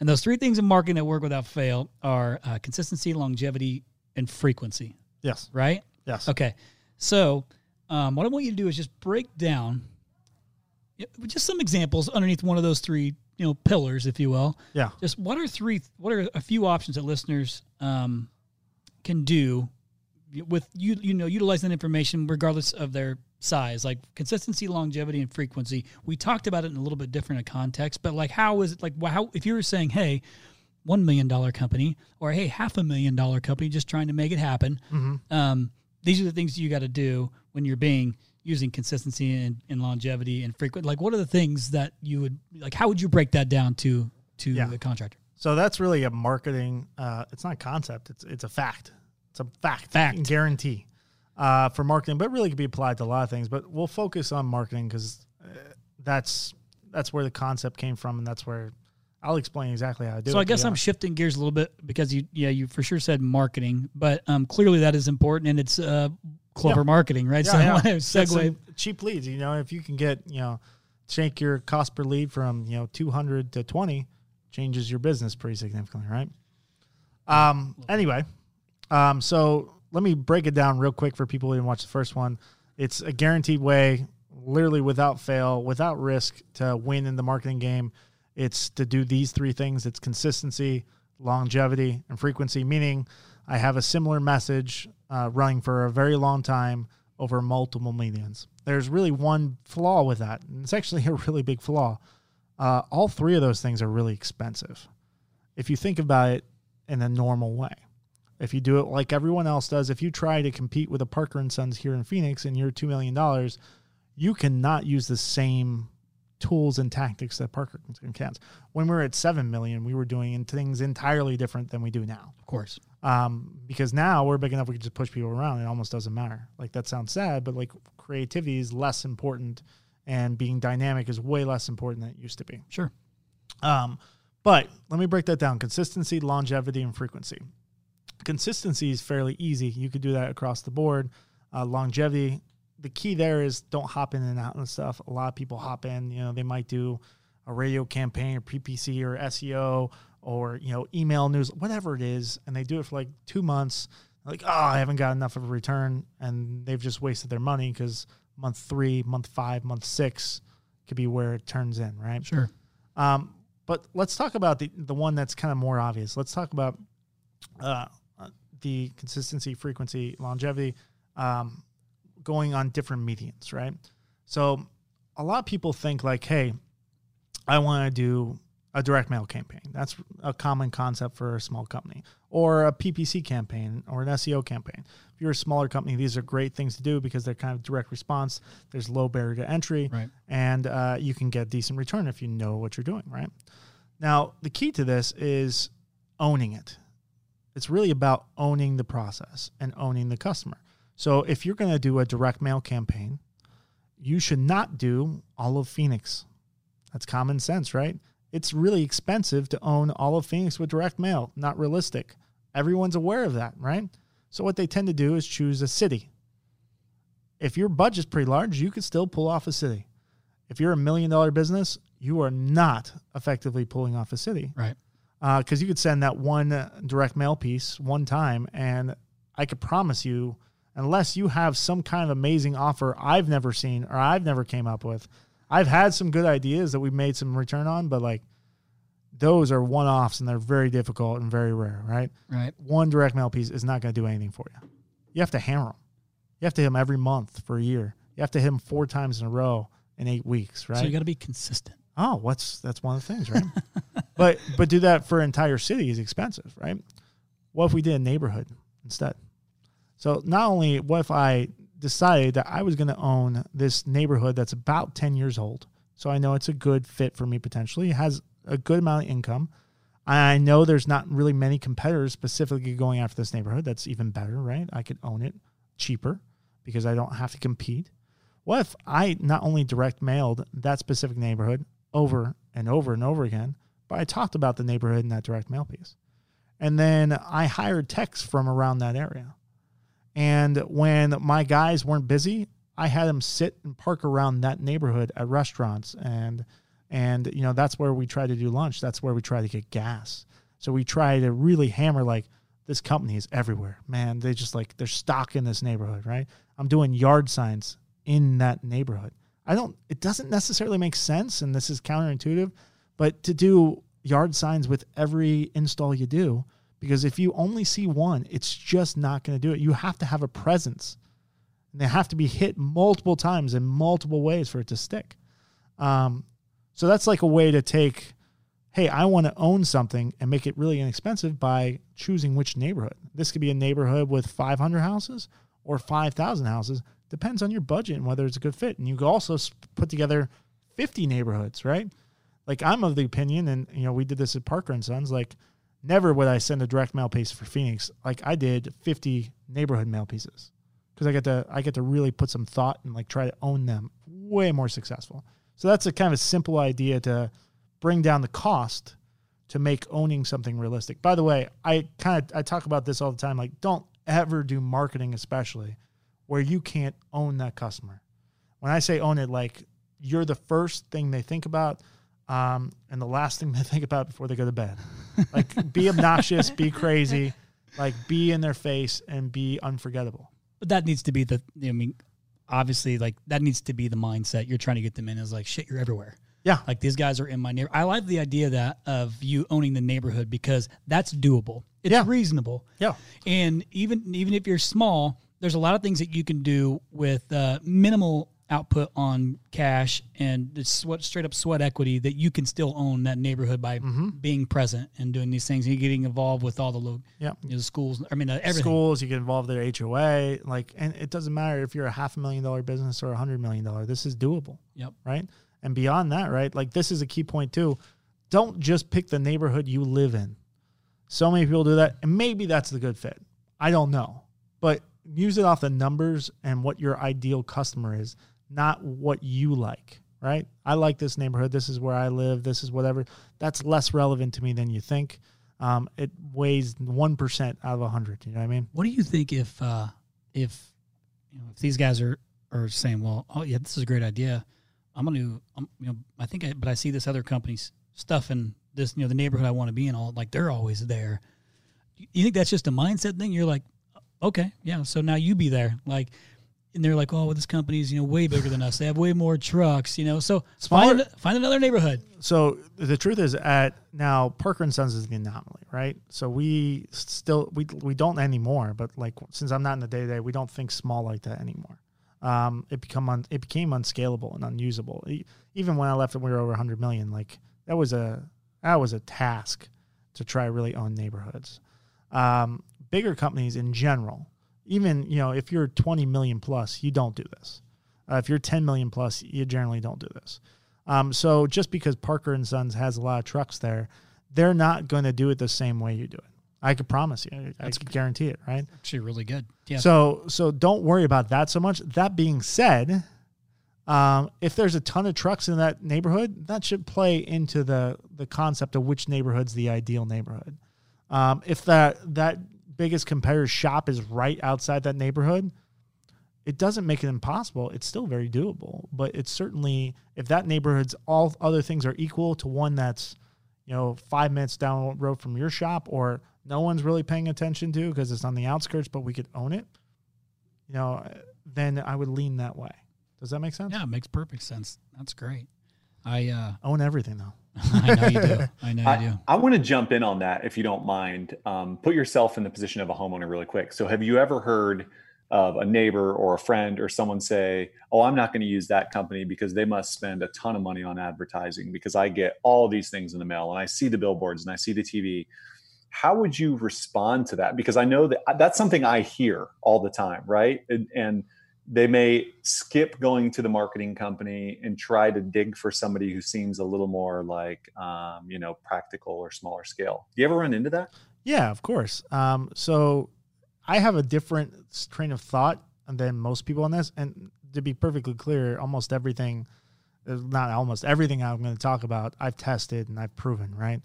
And those three things in marketing that work without fail are consistency, longevity, and frequency. Yes. Right? Yes. Okay. So what I want you to do is just break down just some examples underneath one of those three, you know, pillars, if you will. Yeah. Just what are a few options that listeners can do with, you know, utilizing that information regardless of their size, like consistency, longevity, and frequency. We talked about it in a little bit different context, but like, how is it, like, how, if you were saying, hey, $1 million company, or hey, $500,000 company, just trying to make it happen. Mm-hmm. These are the things you got to do when you're using consistency and longevity and frequent. Like, what are the things that you would, like, how would you break that down to the contractor? So that's really a marketing, it's not a concept. It's a fact. It's a fact. Guarantee for marketing, but really could be applied to a lot of things, but we'll focus on marketing because that's where the concept came from. And that's where I'll explain exactly how I do it. So I guess I'm shifting gears a little bit because you for sure said marketing, but clearly that is important, and it's Clover Marketing, right? Yeah, so I want to segue. Cheap leads, you know, if you can get, you know, shake your cost per lead from, you know, 200 to 20, changes your business pretty significantly, right? So let me break it down real quick for people who didn't watch the first one. It's a guaranteed way, literally without fail, without risk, to win in the marketing game. It's to do these three things. It's consistency, longevity, and frequency, meaning I have a similar message running for a very long time over multiple mediums. There's really one flaw with that, and it's actually a really big flaw. All three of those things are really expensive if you think about it in a normal way. If you do it like everyone else does, if you try to compete with a Parker and Sons here in Phoenix and you're $2 million, you cannot use the same tools and tactics that Parker can. When we were at 7 million, we were doing things entirely different than we do now. Of course. Because now we're big enough, we can just push people around. It almost doesn't matter. Like, that sounds sad, but like, creativity is less important, and being dynamic is way less important than it used to be. Sure. But let me break that down. Consistency, longevity, and frequency. Consistency is fairly easy. You could do that across the board. Longevity, the key there is don't hop in and out and stuff. A lot of people hop in, you know, they might do a radio campaign or PPC or SEO or, you know, email news, whatever it is. And they do it for like 2 months. Like, oh, I haven't got enough of a return. And they've just wasted their money because month 3, month 5, month 6 could be where it turns in. Right. Sure. But let's talk about the one that's kind of more obvious. Let's talk about, the consistency, frequency, longevity, going on different mediums, right? So a lot of people think like, hey, I want to do a direct mail campaign. That's a common concept for a small company, or a PPC campaign, or an SEO campaign. If you're a smaller company, these are great things to do because they're kind of direct response. There's low barrier to entry, right? And you can get decent return if you know what you're doing, right? Now, the key to this is owning it. It's really about owning the process and owning the customer. So if you're going to do a direct mail campaign, you should not do all of Phoenix. That's common sense, right? It's really expensive to own all of Phoenix with direct mail. Not realistic. Everyone's aware of that, right? So what they tend to do is choose a city. If your budget's pretty large, you could still pull off a city. If you're $1 million business, you are not effectively pulling off a city. Right. Because you could send that one direct mail piece one time, and I could promise you, unless you have some kind of amazing offer I've never seen or I've never came up with. I've had some good ideas that we've made some return on, but like, those are one-offs and they're very difficult and very rare, right? Right. One direct mail piece is not going to do anything for you. You have to hammer them. You have to hit them every month for a year. You have to hit them 4 times in a row in 8 weeks, right? So you got to be consistent. Oh, that's one of the things, right? but do that for an entire city is expensive, right? What if we did a neighborhood instead? So not only what if I decided that I was going to own this neighborhood that's about 10 years old, so I know it's a good fit for me potentially, it has a good amount of income, I know there's not really many competitors specifically going after this neighborhood, that's even better, right? I could own it cheaper because I don't have to compete. What if I not only direct mailed that specific neighborhood over and over and over again, but I talked about the neighborhood in that direct mail piece? And then I hired techs from around that area. And when my guys weren't busy, I had them sit and park around that neighborhood at restaurants. And you know, that's where we try to do lunch. That's where we try to get gas. So we try to really hammer, like, this company is everywhere, man. They just, like, they're stock in this neighborhood, right? I'm doing yard signs in that neighborhood. It doesn't necessarily make sense, and this is counterintuitive, but to do yard signs with every install you do, because if you only see one, it's just not going to do it. You have to have a presence, and they have to be hit multiple times in multiple ways for it to stick. So that's like a way to take, hey, I want to own something and make it really inexpensive by choosing which neighborhood. This could be a neighborhood with 500 houses or 5,000 houses. Depends on your budget and whether it's a good fit. And you could also put together 50 neighborhoods, right? Like, I'm of the opinion, and you know, we did this at Parker and Sons, like, never would I send a direct mail piece for Phoenix. Like, I did 50 neighborhood mail pieces because I get to really put some thought and, like, try to own them. Way more successful. So that's a kind of a simple idea to bring down the cost to make owning something realistic. By the way, I talk about this all the time. Like, don't ever do marketing, especially where you can't own that customer. When I say own it, like, you're the first thing they think about and the last thing they think about before they go to bed. Like, be obnoxious, be crazy, like, be in their face and be unforgettable. But that needs to be obviously, like, that needs to be the mindset you're trying to get them in, is like, shit, you're everywhere. Yeah. Like, these guys are in my neighborhood. I like the idea of you owning the neighborhood, because that's doable. It's reasonable. Yeah. And even if you're small, there's a lot of things that you can do with minimal output on cash and straight up sweat equity that you can still own that neighborhood by being present and doing these things. And you're getting involved with all the schools. I mean, everything. Schools, you get involved with their HOA. Like, and it doesn't matter if you're a $500,000 business or $100 million. This is doable. Yep. Right. And beyond that, right? Like, this is a key point too. Don't just pick the neighborhood you live in. So many people do that. And maybe that's the good fit. I don't know, but use it off the numbers and what your ideal customer is, not what you like, right? I like this neighborhood. This is where I live. This is whatever. That's less relevant to me than you think. It weighs 1% out of 100. You know what I mean? What do you think if these guys are saying, well, oh yeah, this is a great idea. I'm going to, I see this other company's stuff in this, you know, the neighborhood I want to be in, all, like, they're always there. You think that's just a mindset thing? You're like, okay, yeah, so now you be there. Like, and they're like, oh, well, this company's, you know, way bigger than us. They have way more trucks, you know, so find another neighborhood. So the truth is now Parker and Sons is the anomaly, right? So we still, we don't anymore, but like, since I'm not in the day-to-day, we don't think small like that anymore. It became unscalable and unusable. Even when I left and we were over 100 million, like, that was a task to try really own neighborhoods. Bigger companies in general, even, you know, if you're 20 million plus, you don't do this. If you're 10 million plus, you generally don't do this. So just because Parker and Sons has a lot of trucks there, they're not going to do it the same way you do it. I could promise you. I could guarantee it, right? Actually really good. Yeah. So don't worry about that so much. That being said, if there's a ton of trucks in that neighborhood, that should play into the concept of which neighborhood's the ideal neighborhood. If that biggest competitor's shop is right outside that neighborhood, it doesn't make it impossible. It's still very doable. But it's certainly, if that neighborhood's all other things are equal to one that's, you know, 5 minutes down the road from your shop, or no one's really paying attention to because it's on the outskirts, but we could own it, you know, then I would lean that way. Does that make sense? Yeah, it makes perfect sense. That's great. I own everything, though. I know you do. I want to jump in on that, if you don't mind. Put yourself in the position of a homeowner really quick. So have you ever heard of a neighbor or a friend or someone say, oh, I'm not going to use that company because they must spend a ton of money on advertising because I get all these things in the mail and I see the billboards and I see the TV? How would you respond to that? Because I know that's something I hear all the time, right? And they may skip going to the marketing company and try to dig for somebody who seems a little more like, you know, practical or smaller scale. Do you ever run into that? Yeah, of course. So I have a different train of thought than most people on this. And to be perfectly clear, not almost everything I'm going to talk about, I've tested and I've proven, right?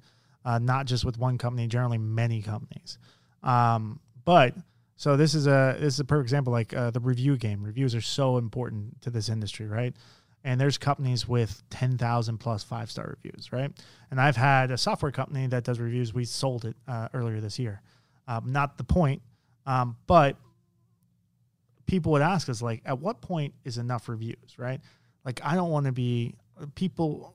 Not just with one company, generally many companies. But So this is a perfect example, like the review game. Reviews are so important to this industry, right? And there's companies with 10,000 plus 5-star reviews, right? And I've had a software company that does reviews. We sold it earlier this year. Not the point, but people would ask us, like, at what point is enough reviews, right? Like, I don't want to be people.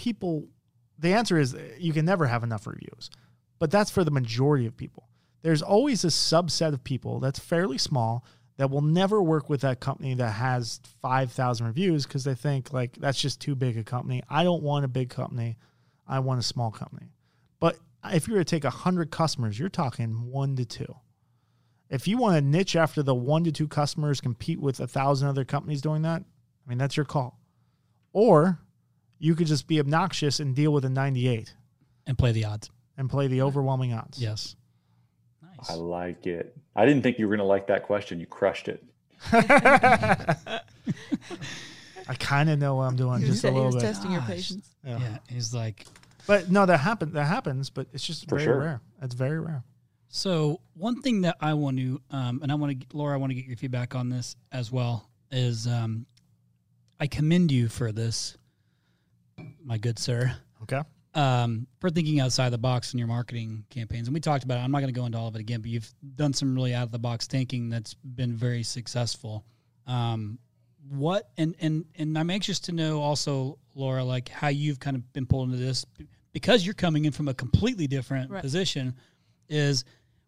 The answer is you can never have enough reviews, but that's for the majority of people. There's always a subset of people that's fairly small that will never work with that company that has 5,000 reviews because they think, like, that's just too big a company. I don't want a big company. I want a small company. But if you were to take 100 customers, you're talking 1 to 2. If you want to niche after the 1 to 2 customers, compete with 1,000 other companies doing that, I mean, that's your call. Or you could just be obnoxious and deal with a 98. And play the odds. And play the overwhelming odds. Yes. I like it. I didn't think you were going to like that question. You crushed it. I kind of know what I'm doing just a little bit. He was testing your patience. Yeah. He's like. But no, that happens, but it's just very rare. It's very rare. So one thing that I want to, and I want to, Laura, I want to get your feedback on this as well, is I commend you for this, my good sir. Okay. For thinking outside the box in your marketing campaigns. And we talked about it. I'm not going to go into all of it again, but you've done some really out of the box thinking that's been very successful. And I'm anxious to know also, Laura, like how you've kind of been pulled into this because you're coming in from a completely different position is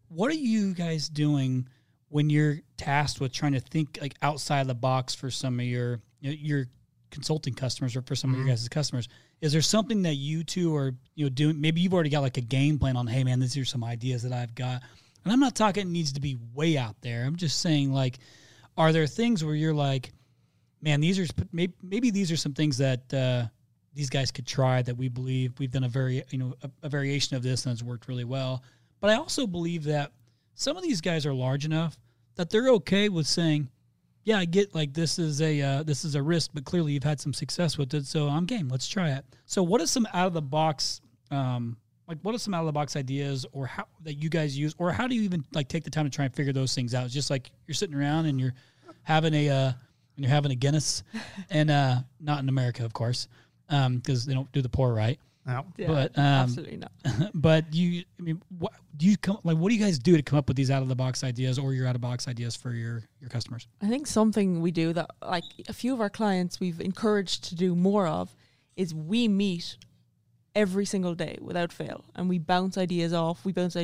what are you guys doing when you're tasked with trying to think like outside the box for some of your consulting customers or for some of your guys' customers? Is there something that you two are doing? Maybe you've already got like a game plan on, hey, man, these are some ideas that I've got. And I'm not talking it needs to be way out there. I'm just saying, like, are there things where you're like, man, these are maybe these are some things that these guys could try that we believe we've done a variation of this and it's worked really well. But I also believe that some of these guys are large enough that they're okay with saying, yeah, I get like this is a risk, but clearly you've had some success with it, so I'm game. Let's try it. So, what are some out of the box, ideas, or how that you guys use, or how do you even like take the time to try and figure those things out? It's just like you're sitting around and you're having a Guinness, and not in America, of course, because they don't do the pour right. No, yeah, but absolutely not. But you, I mean, what do you come like? What do you guys do to come up with these out of the box ideas, or your out of box ideas for your customers? I think something we do that, like a few of our clients, we've encouraged to do more of, is we meet every single day without fail, and we bounce ideas off. We bounce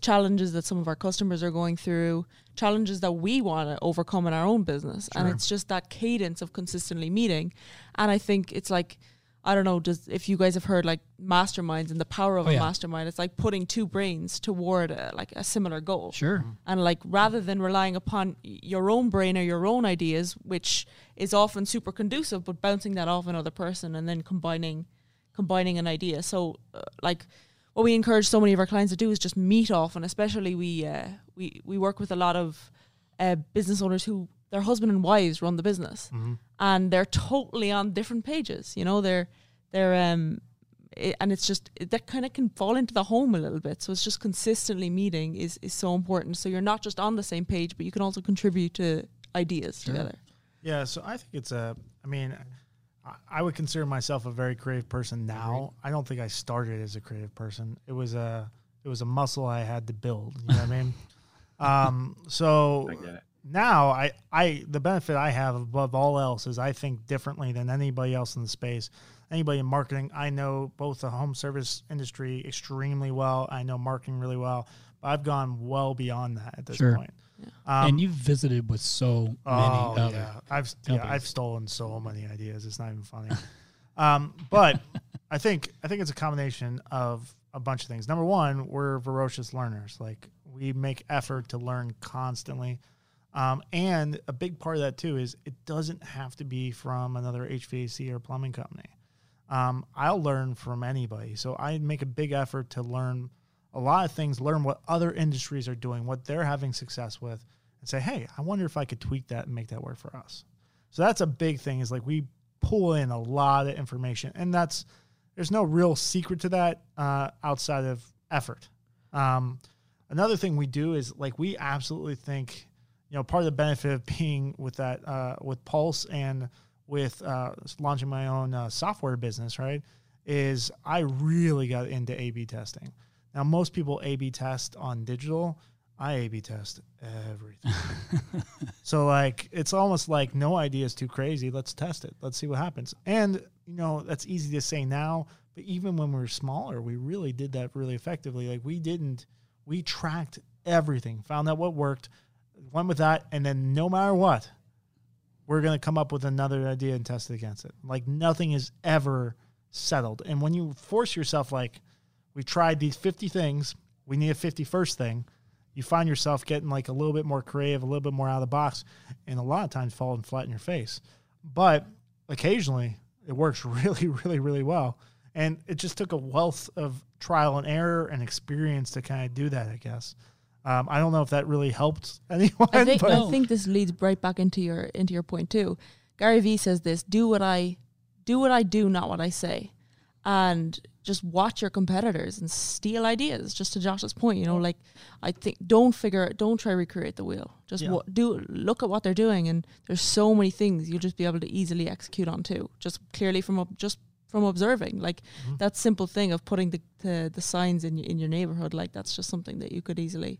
challenges that some of our customers are going through, challenges that we want to overcome in our own business, and it's just that cadence of consistently meeting. And I think it's like. I don't know if you guys have heard like masterminds and the power of a mastermind. It's like putting two brains toward a similar goal. Sure. And like rather than relying upon your own brain or your own ideas, which is often super conducive, but bouncing that off another person and then combining an idea. So like what we encourage so many of our clients to do is just meet off. And especially we work with a lot of business owners who their husband and wives run the business. Mm-hmm. And they're totally on different pages, and it's just that kind of can fall into the home a little bit. So it's just consistently meeting is so important. So you're not just on the same page, but you can also contribute to ideas together. Yeah. So I think I would consider myself a very creative person now. Right. I don't think I started as a creative person. It was a muscle I had to build. You know what I mean? So I get it. Now, I the benefit I have above all else is I think differently than anybody else in the space, anybody in marketing. I know both the home service industry extremely well. I know marketing really well. But I've gone well beyond that at this point. Yeah. And you've visited with so many other I've stolen so many ideas. It's not even funny. But I think it's a combination of a bunch of things. Number one, we're voracious learners. Like we make effort to learn constantly. And a big part of that too is it doesn't have to be from another HVAC or plumbing company. I'll learn from anybody. So I make a big effort to learn a lot of things, learn what other industries are doing, what they're having success with, and say, hey, I wonder if I could tweak that and make that work for us. So that's a big thing is like we pull in a lot of information, and there's no real secret to that outside of effort. Another thing we do is, like, we absolutely think, you know, part of the benefit of being with that, with Pulse and with launching my own software business, right, is I really got into A/B testing. Now, most people A/B test on digital. I A/B test everything. So, like, it's almost like no idea is too crazy. Let's test it. Let's see what happens. And, you know, that's easy to say now, but even when we were smaller, we really did that really effectively. Like, we tracked everything, found out what worked, went with that, and then no matter what, we're going to come up with another idea and test it against it. Like, nothing is ever settled. And when you force yourself, like, we tried these 50 things, we need a 51st thing, you find yourself getting, like, a little bit more creative, a little bit more out of the box, and a lot of times falling flat in your face. But occasionally it works really, really, really well. And it just took a wealth of trial and error and experience to kind of do that, I guess. I don't know if that really helped anyone. I think this leads right back into your point too. Gary Vee says this: do what I do, not what I say. And just watch your competitors and steal ideas. Just to Josh's point, you know, like, I think don't try to recreate the wheel. Just look at what they're doing, and there's so many things you'll just be able to easily execute on too. Just clearly from observing, like, mm-hmm. that simple thing of putting the signs in your neighborhood, like, that's just something that you could easily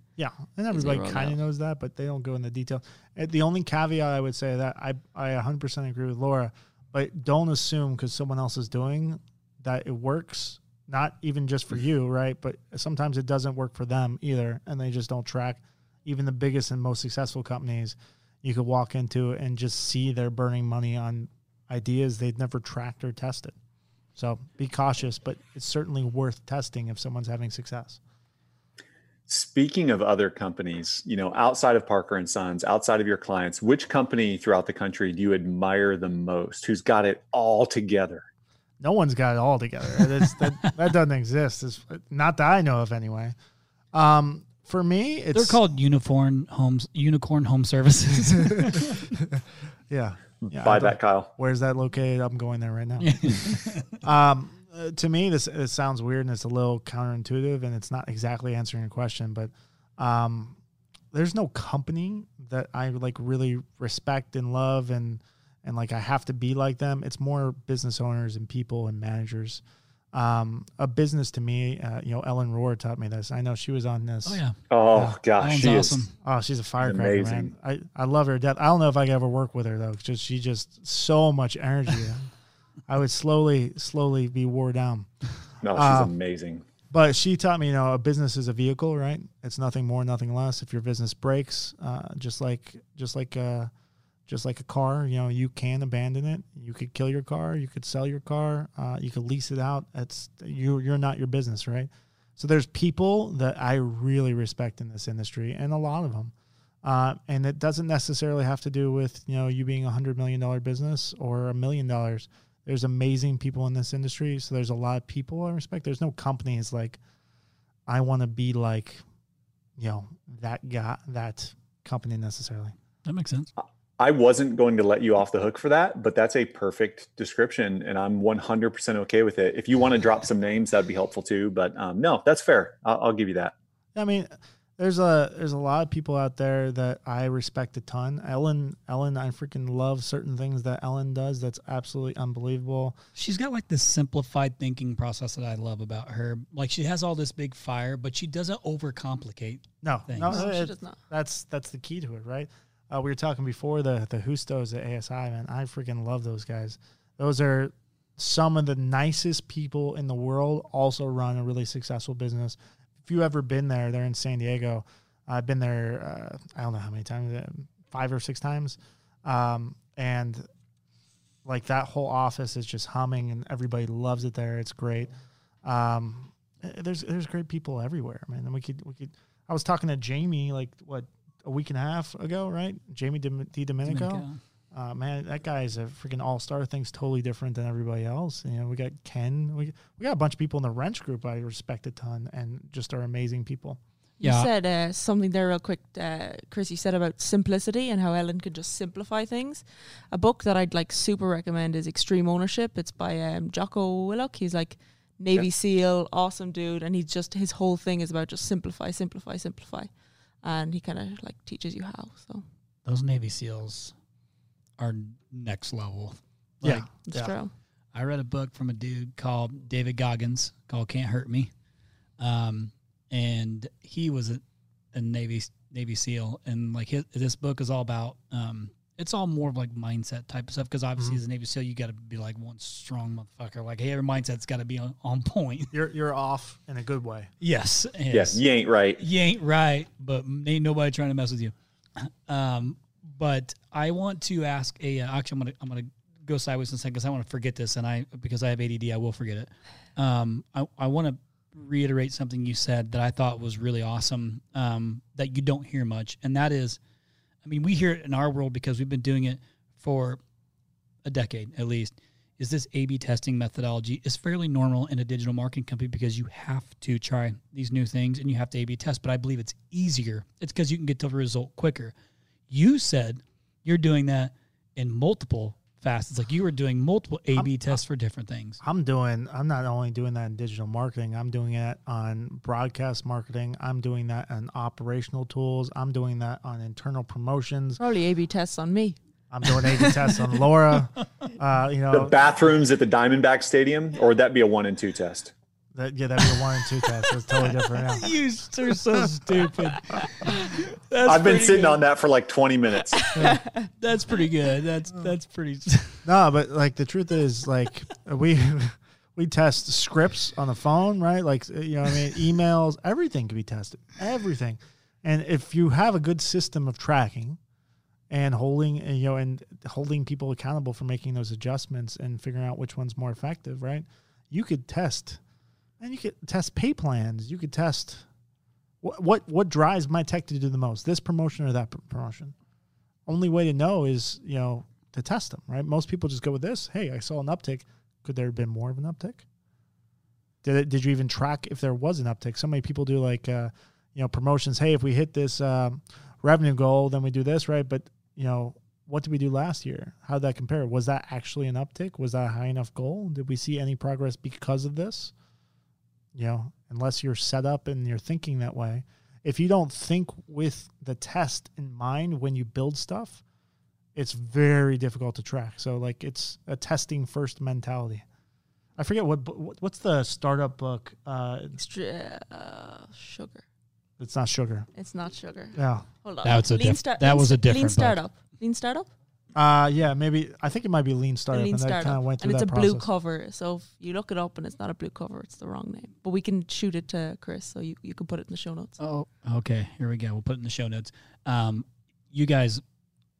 and everybody kind of knows that, but they don't go into detail. The only caveat I would say that I 100% agree with Laura, but don't assume because someone else is doing that it works, not even just for you, right? But sometimes it doesn't work for them either, and they just don't track. Even the biggest and most successful companies you could walk into and just see they're burning money on ideas they'd never tracked or tested. So be cautious, but it's certainly worth testing if someone's having success. Speaking of other companies, you know, outside of Parker and Sons, outside of your clients, which company throughout the country do you admire the most? Who's got it all together? No one's got it all together. That doesn't exist. It's not that I know of anyway. For me, they're called Unicorn Home Services. Yeah, buy that, Kyle. Where's that located? I'm going there right now. To me, this sounds weird and it's a little counterintuitive and it's not exactly answering your question, but there's no company that I like really respect and love and like I have to be like them. It's more business owners and people and managers. A business to me, you know, Ellen Rohr taught me this. I know she was on this. Oh yeah. Oh gosh, she awesome. Oh, she's a firecracker, amazing. Man. I love her to death. I don't know if I could ever work with her though, because she just so much energy. I would slowly be wore down. No, she's amazing. But she taught me, you know, a business is a vehicle, right? It's nothing more, nothing less. If your business breaks, just like a car, you know, you can abandon it. You could kill your car. You could sell your car. You could lease it out. You're not your business, right? So there's people that I really respect in this industry, and a lot of them. And it doesn't necessarily have to do with, you know, you being $100 million business or $1 million. There's amazing people in this industry. So there's a lot of people I respect. There's no companies like I want to be like, you know, that guy, that company necessarily. That makes sense. I wasn't going to let you off the hook for that, but that's a perfect description, and I'm 100% okay with it. If you want to drop some names, that'd be helpful too. But no, that's fair. I'll give you that. I mean, there's a lot of people out there that I respect a ton. Ellen, I freaking love certain things that Ellen does. That's absolutely unbelievable. She's got like this simplified thinking process that I love about her. Like she has all this big fire, but she doesn't overcomplicate. Things. No, she does not. That's the key to it, right? We were talking before the Hustos at ASI, man. I freaking love those guys. Those are some of the nicest people in the world, also run a really successful business. If you've ever been there, they're in San Diego. I've been there, I don't know how many times, 5 or 6 times. And like that whole office is just humming and everybody loves it there. It's great. There's great people everywhere, man. And we could, I was talking to Jamie, like what, a week and a half ago, right? Jamie DiDomenico. Man, that guy is a freaking all-star. Thing's totally different than everybody else. You know, we got Ken. We got a bunch of people in the Wrench Group I respect a ton and just are amazing people. Yeah. You said something there real quick, Chris. You said about simplicity and how Ellen could just simplify things. A book that I'd like super recommend is Extreme Ownership. It's by Jocko Willock. He's like Navy SEAL, awesome dude. And he's just, his whole thing is about just simplify, simplify, simplify. And he kind of like teaches you how. So those Navy SEALs are next level. Like, yeah. It's true. I read a book from a dude called David Goggins called Can't Hurt Me. And he was a Navy SEAL. And like this book is all about, it's all more of like mindset type of stuff. Cause obviously as a Navy SEAL, you got to be like one strong motherfucker. Like, hey, your mindset's got to be on point. You're off in a good way. Yes. Yes. You ain't right. You ain't right, but ain't nobody trying to mess with you. But I want to ask actually I'm going to go sideways in a second because I want to forget this. And because I have ADD, I will forget it. I want to reiterate something you said that I thought was really awesome, that you don't hear much. And that is, I mean, we hear it in our world because we've been doing it for a decade at least, is this A/B testing methodology is fairly normal in a digital marketing company because you have to try these new things and you have to A/B test. But I believe it's easier. It's because you can get to the result quicker. You said you're doing that in multiple facets. Like you were doing multiple A/B tests for different things. I'm not only doing that in digital marketing, I'm doing it on broadcast marketing. I'm doing that on operational tools. I'm doing that on internal promotions. Probably A/B tests on me. I'm doing A/B tests on Laura. The bathrooms at the Diamondback Stadium, or would that be a 1 and 2 test? That'd be a 1 and 2 test. That's totally different. You are so stupid. I've been sitting on that for like 20 minutes. That's pretty good. That's pretty. No, but like the truth is, like we test scripts on the phone, right? Like, you know what I mean? Emails, everything can be tested, everything. And if you have a good system of tracking and holding people accountable for making those adjustments and figuring out which one's more effective, right? You could test. And you could test pay plans. You could test what drives my tech to do the most, this promotion or that promotion. Only way to know is, to test them, right? Most people just go with this. Hey, I saw an uptick. Could there have been more of an uptick? Did you even track if there was an uptick? So many people do like, promotions. Hey, if we hit this revenue goal, then we do this, right? But, what did we do last year? How did that compare? Was that actually an uptick? Was that a high enough goal? Did we see any progress because of this? Unless you're set up and you're thinking that way. If you don't think with the test in mind when you build stuff, it's very difficult to track. So, like, it's a testing first mentality. I forget what's the startup book? Sugar. It's not Sugar. Yeah. Hold on. That was a different Lean Startup. Lean Startup? Maybe. I think it might be Lean Startup. That kind of went through that process. And it's a blue cover, so if you look it up and it's not a blue cover, it's the wrong name. But we can shoot it to Chris, so you can put it in the show notes. Oh, okay. Here we go. We'll put it in the show notes. You guys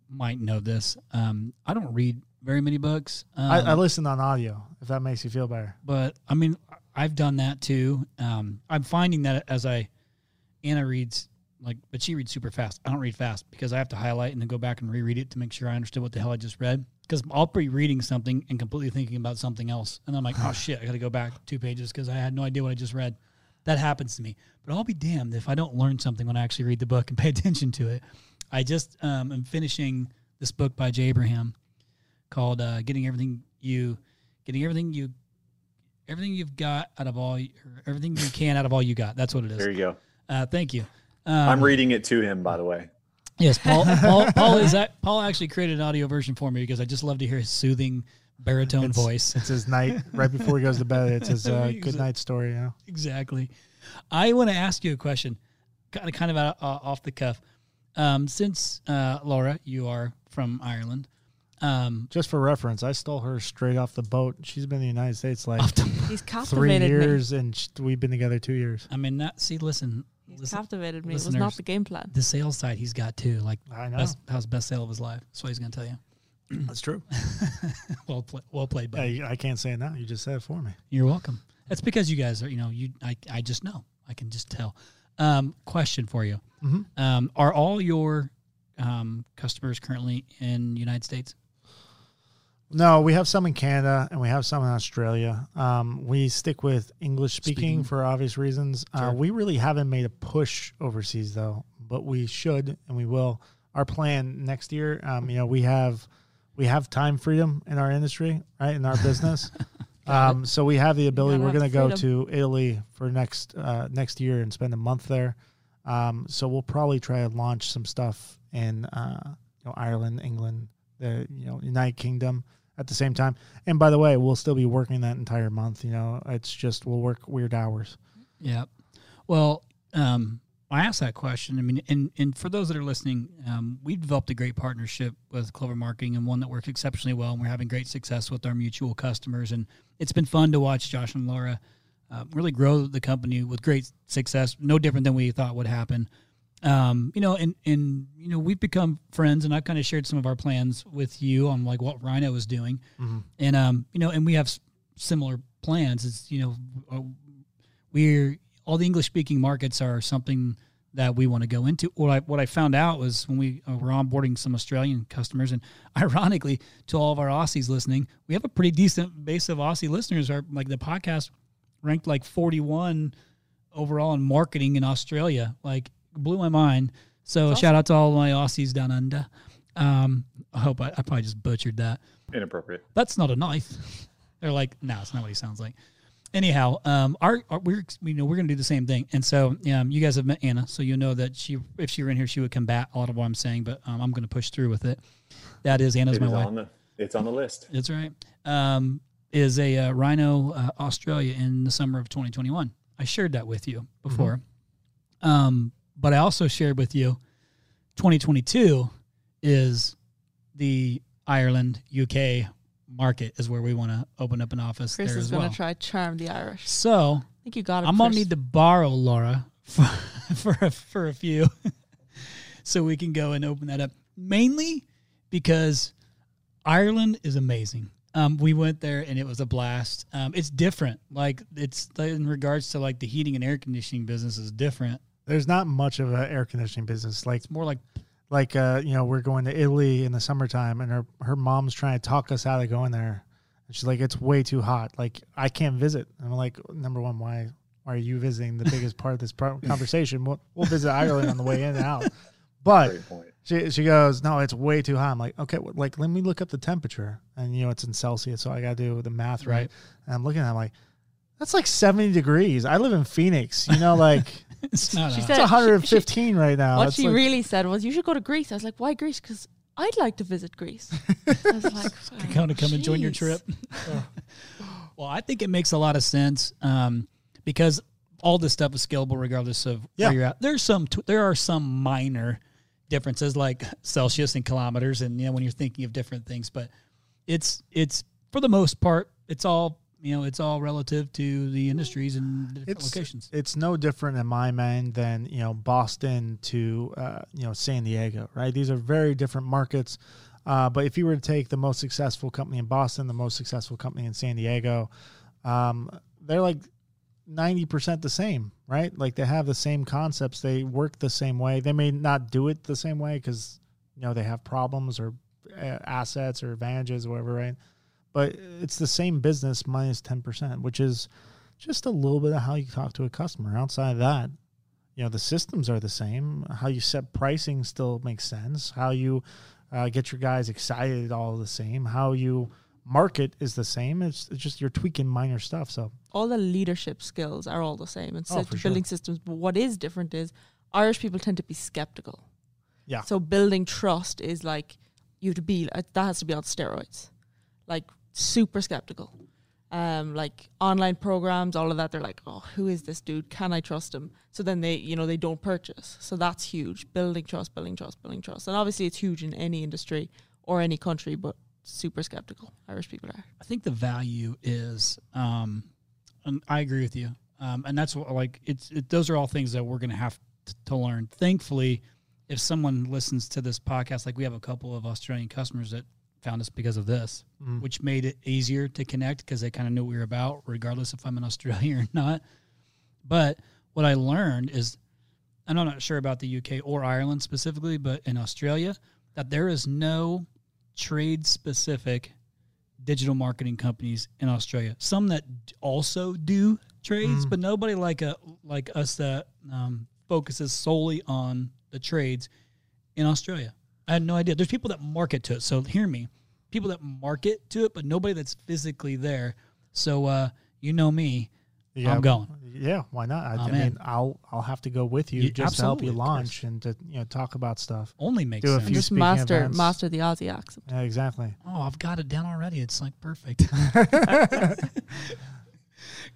might know this. I don't read very many books. I listen on audio, if that makes you feel better. But, I mean, I've done that too. I'm finding that as Anna reads... but she reads super fast. I don't read fast because I have to highlight and then go back and reread it to make sure I understood what the hell I just read. Because I'll be reading something and completely thinking about something else. And I'm like, oh shit, I got to go back 2 pages because I had no idea what I just read. That happens to me. But I'll be damned if I don't learn something when I actually read the book and pay attention to it. I just am finishing this book by Jay Abraham called Everything You Can Out of All You Got. That's what it is. There you go. Thank you. I'm reading it to him, by the way. Yes, Paul actually created an audio version for me because I just love to hear his soothing baritone voice. It's his night right before he goes to bed. It's his good night story. Yeah. Exactly. I want to ask you a question, kind of off the cuff. Since Laura, you are from Ireland. Just for reference, I stole her straight off the boat. She's been in the United States like 3 years, and we've been together 2 years. I mean, listen. He's captivated me. It was not the game plan. The sales side he's got too. Like I know that was the best sale of his life. That's what he's going to tell you. That's true. Well played, buddy. Yeah, I can't say it now. You just said it for me. You're welcome. That's because you guys are. I just know. I can just tell. Question for you: are all your customers currently in the United States? No, we have some in Canada and we have some in Australia. We stick with English speaking for obvious reasons. Sure. We really haven't made a push overseas though, but we should and we will. Our plan next year, we have time freedom in our industry, right? In our business. So we have the ability. We're going to go to Italy for next year and spend a month there. So we'll probably try to launch some stuff in Ireland, England, the United Kingdom at the same time. And by the way, we'll still be working that entire month. It's just we'll work weird hours. Yeah. Well, I asked that question. I mean, and for those that are listening, we've developed a great partnership with Clover Marketing and one that works exceptionally well, and we're having great success with our mutual customers. And it's been fun to watch Josh and Laura really grow the company with great success, no different than we thought would happen. We've become friends, and I've kind of shared some of our plans with you on like what Rhino is doing. Mm-hmm. And, and we have similar plans. It's, all the English-speaking markets are something that we want to go into. What I found out was when we were onboarding some Australian customers, and ironically, to all of our Aussies listening, we have a pretty decent base of Aussie listeners. The podcast ranked 41 overall in marketing in Australia. Blew my mind. So awesome. Shout out to all my Aussies down under. I hope I probably just butchered that. Inappropriate. That's not a knife. They're like, no, it's not what he sounds like. Anyhow, we're going to do the same thing. And so you guys have met Anna, so you know that if she were in here, she would combat a lot of what I'm saying, but I'm going to push through with it. That is Anna's my wife. It's on the list. That's right. Is a Rhino Australia in the summer of 2021. I shared that with you before. Mm-hmm. But I also shared with you 2022 is the Ireland, UK market is where we want to open up an office. Chris there is as well. Going to try charm the Irish. So I think you got it. I'm going to need to borrow Laura for a few, so we can go and open that up. Mainly because Ireland is amazing. We went there and it was a blast. It's different. It's in regards to the heating and air conditioning business is different. There's not much of an air conditioning business. It's more we're going to Italy in the summertime, and her mom's trying to talk us out of going there. And she's like, it's way too hot. I can't visit. And I'm like, number one, why are you visiting the biggest part of this conversation? We'll visit Ireland on the way in and out. But she goes, no, it's way too hot. I'm like, okay, let me look up the temperature. And, it's in Celsius, so I got to do the math right. And I'm looking at it, I'm like, that's 70 degrees. I live in Phoenix, It's not. She said, it's 115 right now. What she really said was, you should go to Greece. I was like, why Greece? Because I'd like to visit Greece. I was like, come and join your trip. Well, I think it makes a lot of sense because all this stuff is scalable regardless of where you're at. There are some minor differences like Celsius and kilometers, and when you're thinking of different things. But it's for the most part, it's all. It's all relative to the industries and different locations. It's no different in my mind than, Boston to, San Diego, right? These are very different markets. But if you were to take the most successful company in Boston, the most successful company in San Diego, they're 90% the same, right? They have the same concepts. They work the same way. They may not do it the same way because, they have problems or assets or advantages or whatever, right? But it's the same business minus 10%, which is just a little bit of how you talk to a customer. Outside of that, the systems are the same. How you set pricing still makes sense. How you get your guys excited, all the same. How you market is the same. It's just you're tweaking minor stuff. So all the leadership skills are all the same. And building systems. But what is different is Irish people tend to be skeptical. Yeah. So building trust is you have to be, that has to be on steroids. Super skeptical, online programs, all of that. They're like, oh, who is this dude? Can I trust him? So then they, they don't purchase. So that's huge. Building trust. And obviously it's huge in any industry or any country, but super skeptical. Irish people are. I think the value is, and I agree with you. And that's what, those are all things that we're going to have to learn. Thankfully, if someone listens to this podcast, we have a couple of Australian customers that found us because of this, which made it easier to connect because they kind of knew what we were about, regardless if I'm in Australia or not. But what I learned is, and I'm not sure about the UK or Ireland specifically, but in Australia, that there is no trade-specific digital marketing companies in Australia. Some that also do trades, but nobody like us that focuses solely on the trades in Australia. I had no idea. There's people that market to it. So hear me. People that market to it, but nobody that's physically there. So you know me, I'm going. Yeah, why not? I mean, I'll have to go with you just to help you launch and to talk about stuff. Only makes sense. Just master the Aussie accent. Yeah, exactly. Oh, I've got it down already. It's like perfect.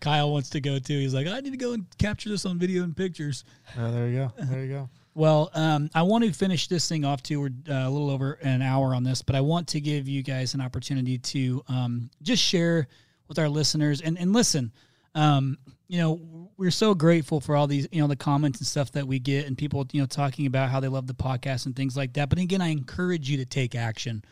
Kyle wants to go too. He's like, I need to go and capture this on video and pictures. Oh, there you go. There you go. Well, I want to finish this thing off too. We're a little over an hour on this, but I want to give you guys an opportunity to just share with our listeners. And listen, we're so grateful for all these, the comments and stuff that we get and people, talking about how they love the podcast and things like that. But again, I encourage you to take action.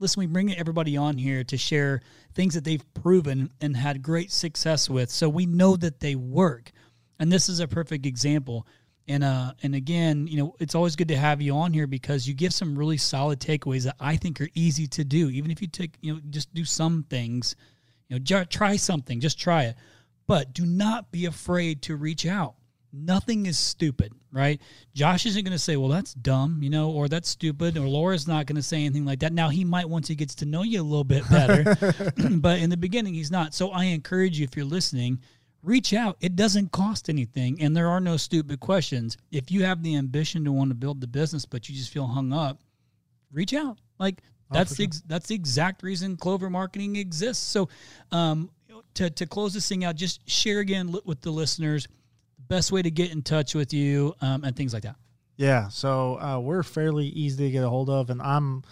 Listen, we bring everybody on here to share things that they've proven and had great success with. So we know that they work. And this is a perfect example. And again, it's always good to have you on here because you give some really solid takeaways that I think are easy to do. Even if you take, just do some things, try something, just try it. But do not be afraid to reach out. Nothing is stupid, right? Josh isn't going to say, well, that's dumb, or that's stupid, or Laura's not going to say anything like that. Now, he might once he gets to know you a little bit better, but in the beginning, he's not. So I encourage you, if you're listening, reach out. It doesn't cost anything, and there are no stupid questions. If you have the ambition to want to build the business, but you just feel hung up, reach out. Like, that's the exact reason Clover Marketing exists. So, To close this thing out, just share again with the listeners the best way to get in touch with you and things like that. Yeah, so we're fairly easy to get a hold of, and I'm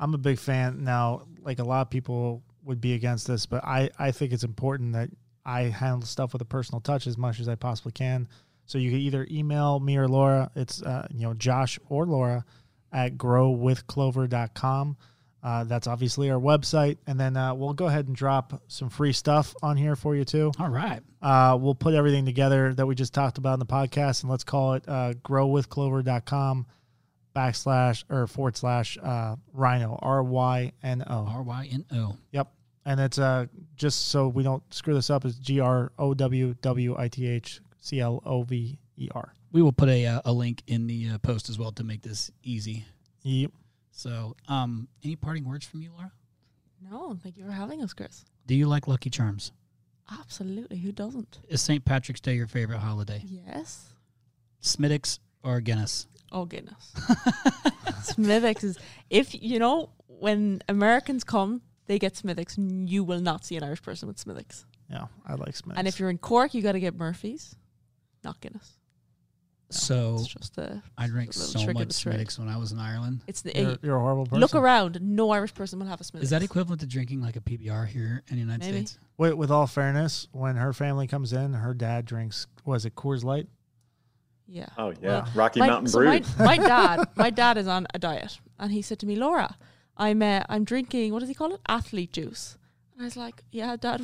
a big fan. Now, like, a lot of people would be against this, but I think it's important that I handle stuff with a personal touch as much as I possibly can. So you can either email me or Laura. It's Josh or Laura at growwithclover.com. That's obviously our website. And then we'll go ahead and drop some free stuff on here for you, too. All right. We'll put everything together that we just talked about in the podcast, and let's call it growwithclover.com / Rhino, R-Y-N-O. R-Y-N-O. Yep. And it's just so we don't screw this up, it's GROWWITHCLOVER. We will put a link in the post as well to make this easy. Yep. So, any parting words from you, Laura? No, thank you for having us, Chris. Do you like Lucky Charms? Absolutely. Who doesn't? Is St. Patrick's Day your favorite holiday? Yes. Smittix or Guinness? Oh, Guinness. Smittix is, when Americans come, they get Smittix. You will not see an Irish person with Smittix. Yeah, I like Smittix. And if you're in Cork, you got to get Murphy's, not Guinness. So I drank so much Smittix when I was in Ireland. You're a horrible person. Look around. No Irish person will have a Smittix. Is that equivalent to drinking like a PBR here in the United States? Wait, with all fairness, when her family comes in, her dad drinks, was it Coors Light? Yeah. Oh, yeah. Well, Rocky Mountain Brew. My dad is on a diet, and he said to me, Laura, I'm drinking, what does he call it? Athlete juice. And I was like, yeah, Dad,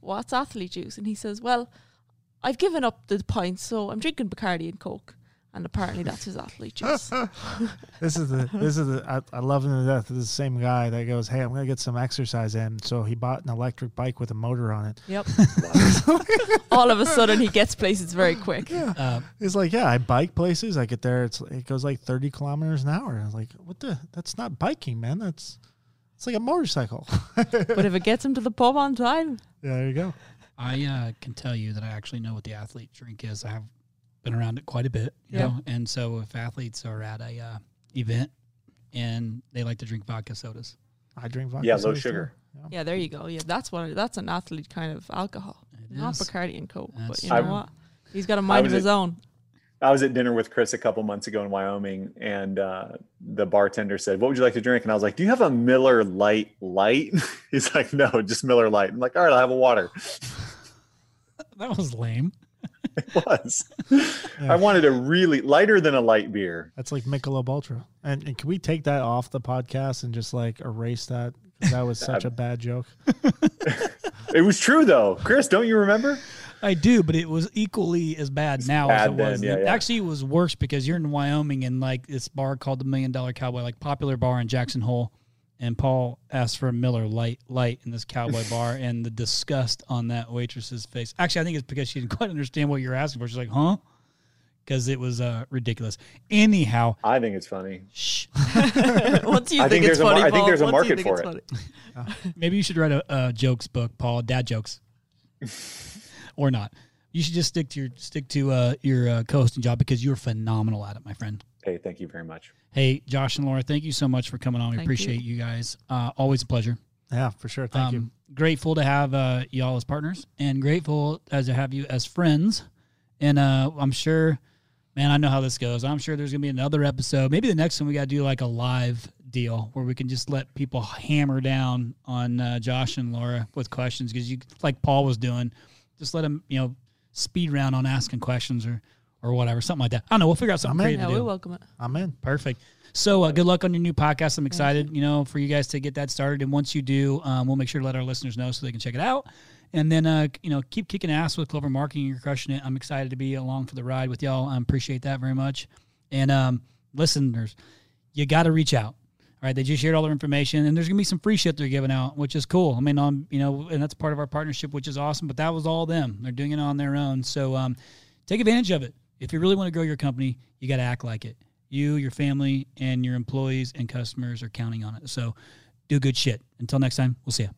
what's athlete juice? And he says, well, I've given up the pints, so I'm drinking Bacardi and Coke, and apparently that's his athlete juice. I love him to death. This is the same guy that goes, hey, I'm going to get some exercise in, so he bought an electric bike with a motor on it. Yep. All of a sudden, he gets places very quick. Yeah. He's like, yeah, I bike places. I get there. It goes like 30 kilometers an hour. I was like, what the? That's not biking, man. It's like a motorcycle. But if it gets him to the pub on time. Yeah, there you go. I can tell you that I actually know what the athlete drink is. I have been around it quite a bit, you know. And so if athletes are at a event and they like to drink vodka sodas, I drink vodka. Yeah, low sugar. Too. Yeah, there you go. Yeah, that's an athlete kind of alcohol. Not Bacardi and Coke, but what? He's got a mind of his own. I was at dinner with Chris a couple months ago in Wyoming, and the bartender said, what would you like to drink? And I was like, do you have a Miller Lite Light? He's like, no, just Miller Lite. I'm like, all right, I'll have a water. That was lame. It was. Yeah. I wanted a really lighter than a light beer. That's like Michelob Ultra. And can we take that off the podcast and just like erase that? That was such a bad joke. It was true, though. Chris, don't you remember? I do, but it was equally as bad now as it was. Yeah, Actually, it was worse because you're in Wyoming and like this bar called the $1 Million Cowboy, like popular bar in Jackson Hole. And Paul asked for a Miller Light in this cowboy bar, and the disgust on that waitress's face. Actually, I think it's because she didn't quite understand what you were asking for. She's like, huh? Because it was ridiculous. Anyhow. I think it's funny. Shh. much. What do you think it's funny, Paul? I think there's a market for it. Maybe you should write a jokes book, Paul. Dad jokes, or not. You should just stick to your co-hosting job because you're phenomenal at it, my friend. Hey, thank you very much. Hey, Josh and Laura, thank you so much for coming on. We appreciate you guys. Always a pleasure. Yeah, for sure. Thank you. Grateful to have y'all as partners, and grateful as to have you as friends. And I'm sure, man, I know how this goes. I'm sure there's going to be another episode. Maybe the next one we got to do like a live deal where we can just let people hammer down on Josh and Laura with questions, because you, like Paul was doing, just let them, you know, speed round on asking questions or whatever, something like that. I don't know. We'll figure out something creative to do. We welcome it. I'm in. Perfect. So good luck on your new podcast. I'm excited, you know, for you guys to get that started. And once you do, we'll make sure to let our listeners know so they can check it out. And then, you know, keep kicking ass with Clover Marketing. You're crushing it. I'm excited to be along for the ride with y'all. I appreciate that very much. And listeners, you got to reach out. All right, they just shared all their information, and there's going to be some free shit they're giving out, which is cool. I mean, you know, and that's part of our partnership, which is awesome, but that was all them. They're doing it on their own. So take advantage of it. If you really want to grow your company, you got to act like it. You, your family, and your employees and customers are counting on it. So do good shit. Until next time, we'll see you.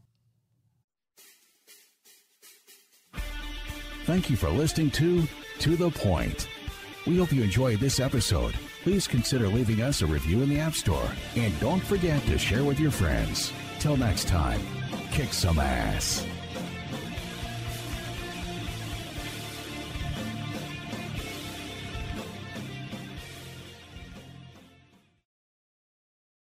Thank you for listening to The Point. We hope you enjoyed this episode. Please consider leaving us a review in the App Store. And don't forget to share with your friends. Till next time, kick some ass.